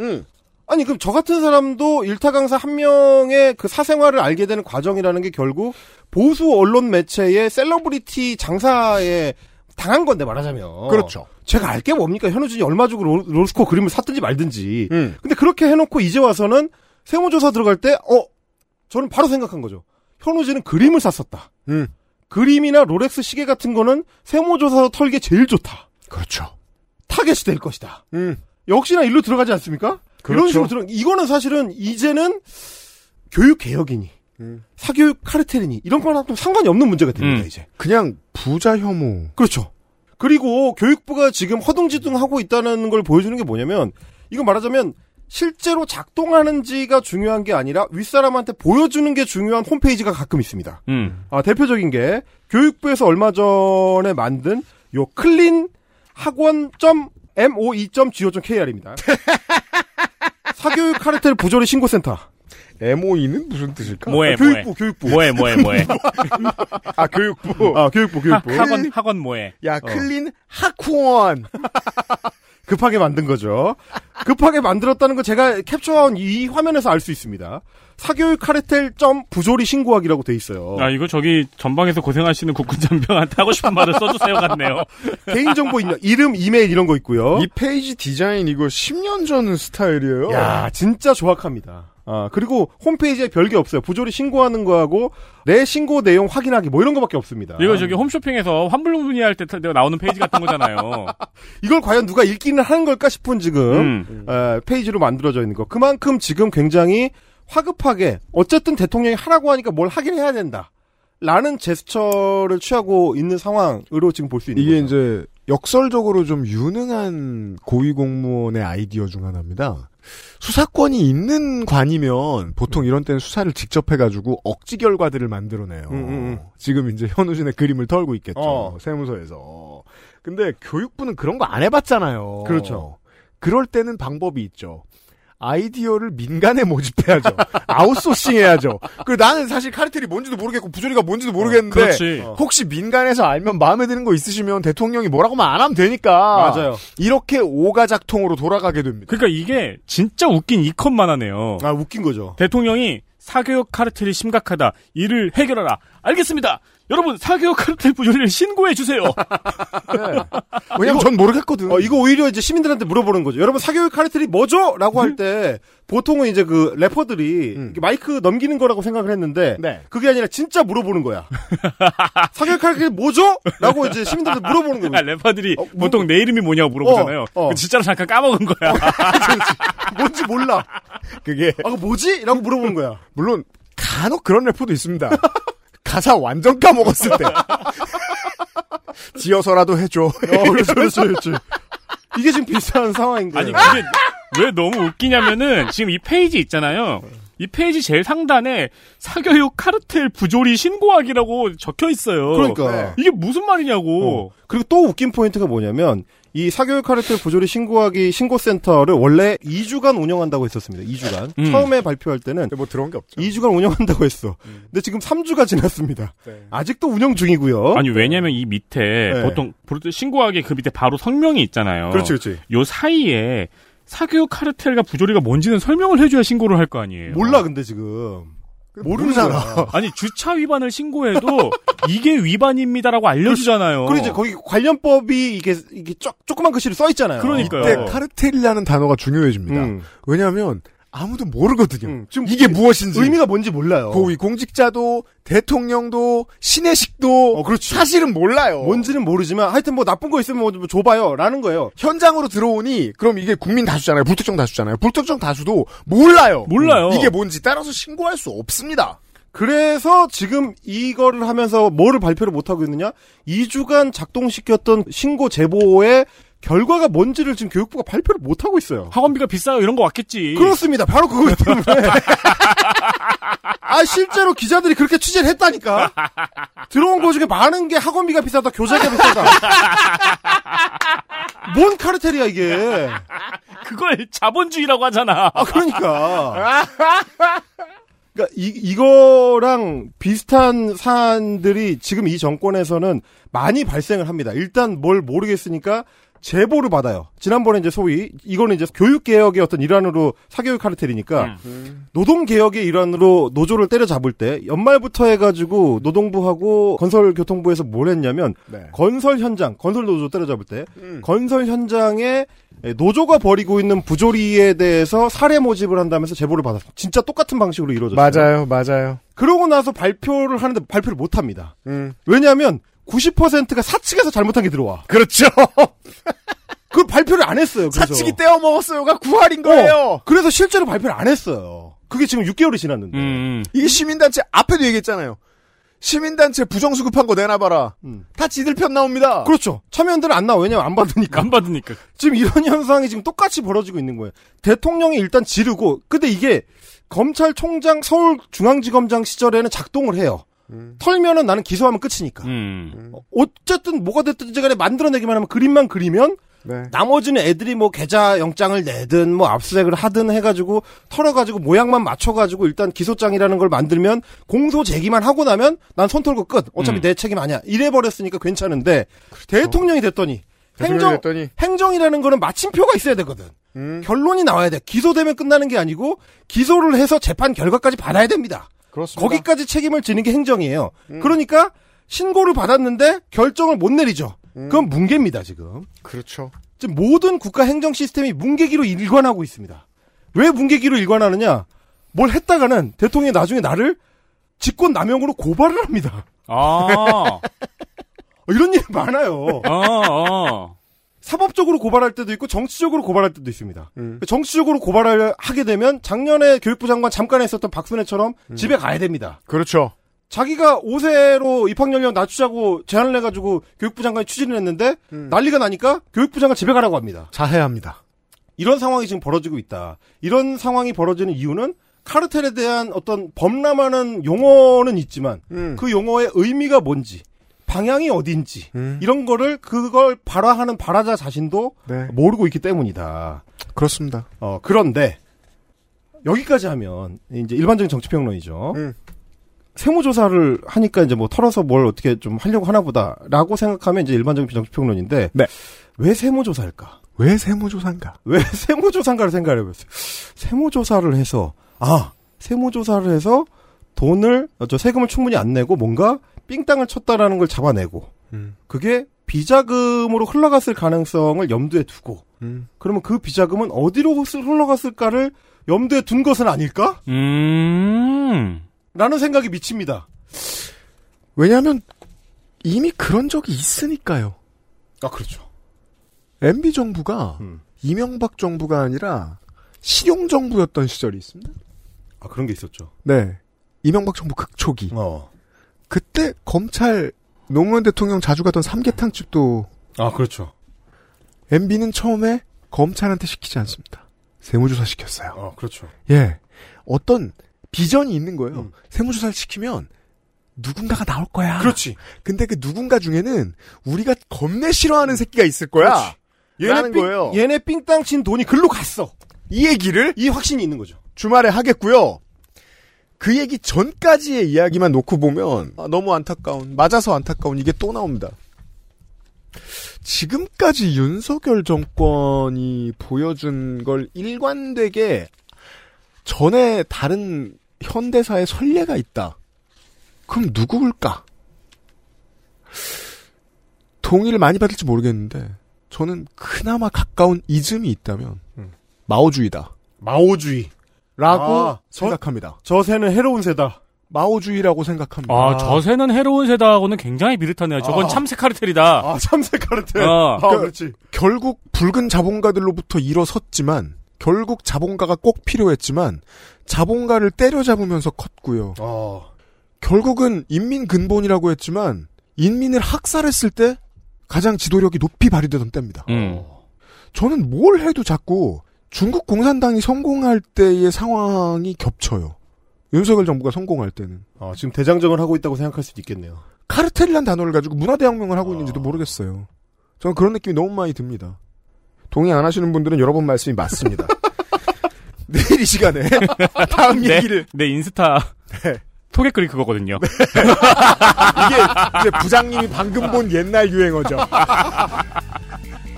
아니 그럼 저 같은 사람도 일타 강사 한 명의 그 사생활을 알게 되는 과정이라는 게 결국 보수 언론 매체의 셀러브리티 장사에 당한 건데 말하자면. 그렇죠. 제가 알게 뭡니까? 현우진이 얼마 주고 로스코 그림을 샀든지 말든지. 근데 그렇게 해놓고 이제 와서는 세무조사 들어갈 때 저는 바로 생각한 거죠. 현우진은 그림을 샀었다. 그림이나 롤렉스 시계 같은 거는 세무조사로 털기에 제일 좋다. 그렇죠. 타겟이 될 것이다. 역시나 일로 들어가지 않습니까? 그렇죠. 이런 식으로 이거는 사실은 이제는 교육개혁이니 사교육 카르텔이니 이런 거랑 또 상관이 없는 문제가 됩니다. 이제 그냥 부자 혐오. 그렇죠. 그리고 교육부가 지금 허둥지둥하고 있다는 걸 보여주는 게 뭐냐면 이거 말하자면 실제로 작동하는지가 중요한 게 아니라 윗사람한테 보여주는 게 중요한 홈페이지가 가끔 있습니다. 아, 대표적인 게 교육부에서 얼마 전에 만든 요 clean학원.moe.go.kr입니다. 사교육 카르텔 부조리 신고센터. MOE는 무슨 뜻일까? 뭐해, 교육부. 뭐해. 아, 교육부. 교육부. 학원 뭐해. 야, 클린 학원. 급하게 만든 거죠. 급하게 만들었다는 거 제가 캡처한 이 화면에서 알 수 있습니다. 사교육 카르텔 점 부조리 신고하기라고 돼 있어요. 아, 이거 저기 전방에서 고생하시는 국군 전병한테 하고 싶은 말을 써주세요 같네요. 개인정보 입력, 이름, 이메일 이런 거 있고요. 이 페이지 디자인 이거 10년 전 스타일이에요. 야, 진짜 조악합니다. 아, 그리고 홈페이지에 별게 없어요. 부조리 신고하는 거하고 내 신고 내용 확인하기 뭐 이런 거밖에 없습니다. 이거 저기 홈쇼핑에서 환불 문의할 때 나오는 페이지 같은 거잖아요. 이걸 과연 누가 읽기는 하는 걸까 싶은 지금 페이지로 만들어져 있는 거. 그만큼 지금 굉장히 화급하게 어쨌든 대통령이 하라고 하니까 뭘 하긴 해야 된다 라는 제스처를 취하고 있는 상황으로 지금 볼 수 있는 거죠. 이게 이제 역설적으로 좀 유능한 고위공무원의 아이디어 중 하나입니다. 수사권이 있는 관이면 보통 이런 때는 수사를 직접 해가지고 억지 결과들을 만들어내요. 지금 이제 현우진의 그림을 털고 있겠죠. 세무서에서. 근데 교육부는 그런 거 안 해봤잖아요. 그렇죠. 그럴 때는 방법이 있죠. 아이디어를 민간에 모집해야죠. 아웃소싱해야죠. 그리고 나는 사실 카르텔이 뭔지도 모르겠고 부조리가 뭔지도 모르겠는데 혹시 민간에서 알면 마음에 드는 거 있으시면 대통령이 뭐라고만 안 하면 되니까. 맞아요. 이렇게 오가작통으로 돌아가게 됩니다. 그러니까 이게 진짜 웃긴 이컷만 하네요. 아, 웃긴 거죠. 대통령이 사교육 카르텔이 심각하다. 이를 해결하라. 알겠습니다. 여러분 사교육 카르텔 부조리를 신고해 주세요. 네. 왜냐면 전 모르겠거든. 이거 오히려 이제 시민들한테 물어보는 거죠. 여러분 사교육 카르텔이 뭐죠?라고 할 때 보통은 이제 그 래퍼들이 마이크 넘기는 거라고 생각을 했는데 네. 그게 아니라 진짜 물어보는 거야. 사교육 카르텔이 뭐죠?라고 이제 시민들한테 물어보는 거야. 래퍼들이 보통 내 이름이 뭐냐고 물어보잖아요. 진짜로 잠깐 까먹은 거야. 뭔지 몰라. 그게 그거 뭐지?라고 물어보는 거야. 물론 간혹 그런 래퍼도 있습니다. 가사 완전 까먹었을 때. 지어서라도 해줘. 그렇죠. 이게 지금 비슷한 상황인 거예요. 아니, 그게 왜 너무 웃기냐면은, 지금 이 페이지 있잖아요. 이 페이지 제일 상단에 사교육 카르텔 부조리 신고하기라고 적혀 있어요. 그러니까. 이게 무슨 말이냐고. 그리고 또 웃긴 포인트가 뭐냐면, 이 사교육 카르텔 부조리 신고하기 신고센터를 원래 2주간 운영한다고 했었습니다. 2주간. 처음에 발표할 때는 뭐 들어온 게 없죠. 2주간 운영한다고 했어. 근데 지금 3주가 지났습니다. 네. 아직도 운영 중이고요. 아니 왜냐면 이 밑에 네. 보통 신고하기 그 밑에 바로 성명이 있잖아요. 그렇지. 요 사이에 사교육 카르텔과 부조리가 뭔지는 설명을 해줘야 신고를 할 거 아니에요. 몰라 근데 지금. 모르잖아. 아니 주차 위반을 신고해도 이게 위반입니다라고 알려주잖아요. 그러니까 거기 관련법이 이게 조그만 글씨로 써 있잖아요. 그러니까요. 이때 카르텔이라는 단어가 중요해집니다. 왜냐하면 아무도 모르거든요. 지금 이게 무엇인지 의미가 뭔지 몰라요. 고위 공직자도 대통령도 신의식도 사실은 몰라요. 뭔지는 모르지만 하여튼 뭐 나쁜 거 있으면 뭐 줘봐요라는 거예요. 현장으로 들어오니 그럼 이게 국민 다수잖아요. 불특정 다수잖아요. 불특정 다수도 몰라요. 이게 뭔지 따라서 신고할 수 없습니다. 그래서 지금 이거를 하면서 뭐를 발표를 못하고 있느냐? 2주간 작동시켰던 신고 제보의 결과가 뭔지를 지금 교육부가 발표를 못하고 있어요. 학원비가 비싸요 이런 거 왔겠지. 그렇습니다. 바로 그거기 때문에. 아 실제로 기자들이 그렇게 취재를 했다니까. 들어온 거 중에 많은 게 학원비가 비싸다. 교재가 비싸다. 뭔 카르텔이야 이게. 그걸 자본주의라고 하잖아. 아 그러니까 이거랑 비슷한 사안들이 지금 이 정권에서는 많이 발생을 합니다. 일단 뭘 모르겠으니까 제보를 받아요. 지난번에 이제 소위 이거는 이제 교육개혁의 어떤 일환으로 사교육 카르텔이니까 노동개혁의 일환으로 노조를 때려잡을 때 연말부터 해가지고 노동부하고 건설교통부에서 뭘 했냐면 건설 현장, 건설 노조 때려잡을 때 건설 현장에 노조가 벌이고 있는 부조리에 대해서 사례 모집을 한다면서 제보를 받았어요. 진짜 똑같은 방식으로 이루어졌어요. 맞아요. 그러고 나서 발표를 하는데 발표를 못합니다. 왜냐하면 90%가 사측에서 잘못한 게 들어와. 그렇죠. 그 발표를 안 했어요. 그래서. 사측이 떼어먹었어요가 구할인 거예요. 그래서 실제로 발표를 안 했어요. 그게 지금 6개월이 지났는데. 이게 시민단체 앞에도 얘기했잖아요. 시민단체 부정수급한 거 내놔봐라. 다 지들 편 나옵니다. 그렇죠. 참여연대는 안 나와. 왜냐면 안 받으니까. 지금 이런 현상이 지금 똑같이 벌어지고 있는 거예요. 대통령이 일단 지르고 근데 이게 검찰총장 서울중앙지검장 시절에는 작동을 해요. 털면은 나는 기소하면 끝이니까. 어쨌든 뭐가 됐든지 간에 만들어내기만 하면 그림만 그리면 네. 나머지는 애들이 뭐 계좌 영장을 내든 뭐 압수수색을 하든 해가지고 털어가지고 모양만 맞춰가지고 일단 기소장이라는 걸 만들면 공소 제기만 하고 나면 난 손 털고 끝. 어차피 내 책임 아니야. 이래버렸으니까 괜찮은데 그렇죠. 대통령이 됐더니 행정이라는 거는 마침표가 있어야 되거든. 결론이 나와야 돼. 기소되면 끝나는 게 아니고 기소를 해서 재판 결과까지 받아야 됩니다. 그렇습니다. 거기까지 책임을 지는 게 행정이에요. 그러니까 신고를 받았는데 결정을 못 내리죠. 그건 뭉개입니다 지금. 그렇죠. 지금 모든 국가 행정 시스템이 뭉개기로 일관하고 있습니다. 왜 뭉개기로 일관하느냐? 뭘 했다가는 대통령이 나중에 나를 직권남용으로 고발을 합니다. 아 이런 일이 많아요. 사법적으로 고발할 때도 있고 정치적으로 고발할 때도 있습니다. 정치적으로 고발을 하게 되면 작년에 교육부 장관 잠깐 했었던 박순애처럼 집에 가야 됩니다. 그렇죠. 자기가 5세로 입학연령 낮추자고 제안을 해가지고 교육부 장관이 추진을 했는데 난리가 나니까 교육부 장관 집에 가라고 합니다. 자해합니다. 이런 상황이 지금 벌어지고 있다. 이런 상황이 벌어지는 이유는 카르텔에 대한 어떤 범람하는 용어는 있지만 그 용어의 의미가 뭔지 방향이 어딘지 이런 거를 그걸 발화하는 발화자 자신도 모르고 있기 때문이다. 그렇습니다. 그런데 여기까지 하면 이제 일반적인 정치평론이죠. 세무조사를 하니까 이제 뭐 털어서 뭘 어떻게 좀 하려고 하나보다라고 생각하면 이제 일반적인 정치평론인데 네. 왜 세무조사일까? 왜 세무조사인가? 왜 세무조사인가를 생각해봤어요. 세무조사를 해서 세무조사를 해서 돈을 세금을 충분히 안 내고 뭔가 삥땅을 쳤다라는 걸 잡아내고 그게 비자금으로 흘러갔을 가능성을 염두에 두고 그러면 그 비자금은 어디로 흘러갔을까를 염두에 둔 것은 아닐까? 라는 생각이 미칩니다. 왜냐하면 이미 그런 적이 있으니까요. 아 그렇죠. MB 정부가 이명박 정부가 아니라 실용 정부였던 시절이 있습니다. 아 그런 게 있었죠. 네, 이명박 정부 극초기. 그때 검찰 노무현 대통령 자주 가던 삼계탕집도. 아 그렇죠. MB는 처음에 검찰한테 시키지 않습니다. 세무조사 시켰어요. 아 그렇죠. 예, 어떤 비전이 있는 거예요. 세무조사를 시키면 누군가가 나올 거야. 그렇지. 근데 그 누군가 중에는 우리가 겁내 싫어하는 새끼가 있을 거야. 얘네 거예요. 얘네 삥땅 친 돈이 글로 갔어. 이 얘기를 이 확신이 있는 거죠. 주말에 하겠고요. 그 얘기 전까지의 이야기만 놓고 보면 너무 안타까운 맞아서 안타까운 이게 또 나옵니다. 지금까지 윤석열 정권이 보여준 걸 일관되게 전에 다른 현대사의 선례가 있다. 그럼 누구일까? 동의를 많이 받을지 모르겠는데 저는 그나마 가까운 이즘이 있다면 마오주의다. 마오주의라고 생각합니다. 저새는 해로운 새다. 마오주의라고 생각합니다. 아 저새는 해로운 새다하고는 굉장히 비슷하네요. 저건 참새 카르텔이다. 아 참새 카르텔. 그렇지. 결국 붉은 자본가들로부터 일어섰지만 결국 자본가가 꼭 필요했지만 자본가를 때려잡으면서 컸고요. 결국은 인민근본이라고 했지만 인민을 학살했을 때 가장 지도력이 높이 발휘되던 때입니다. 저는 뭘 해도 자꾸 중국 공산당이 성공할 때의 상황이 겹쳐요. 윤석열 정부가 성공할 때는. 지금 대장정을 하고 있다고 생각할 수도 있겠네요. 카르텔이란 단어를 가지고 문화대혁명을 하고 있는지도 모르겠어요. 저는 그런 느낌이 너무 많이 듭니다. 동의 안 하시는 분들은 여러 번 말씀이 맞습니다. 내일 이 시간에 다음 얘기를. 네, 인스타. 네. 토개글이 그거거든요. 네. 이게 이제 부장님이 방금 본 옛날 유행어죠.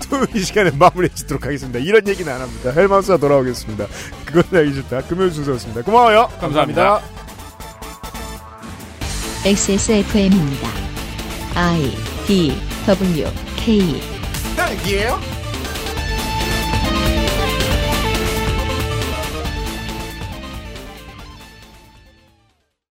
토요일 이 시간에 마무리해 주도록 하겠습니다. 이런 얘기는 안 합니다. 헬마우스가 돌아오겠습니다. 그건 알기 싫다. 금요일 순서였습니다. 고마워요. 감사합니다. XSFM입니다. I, D, W, K. 예.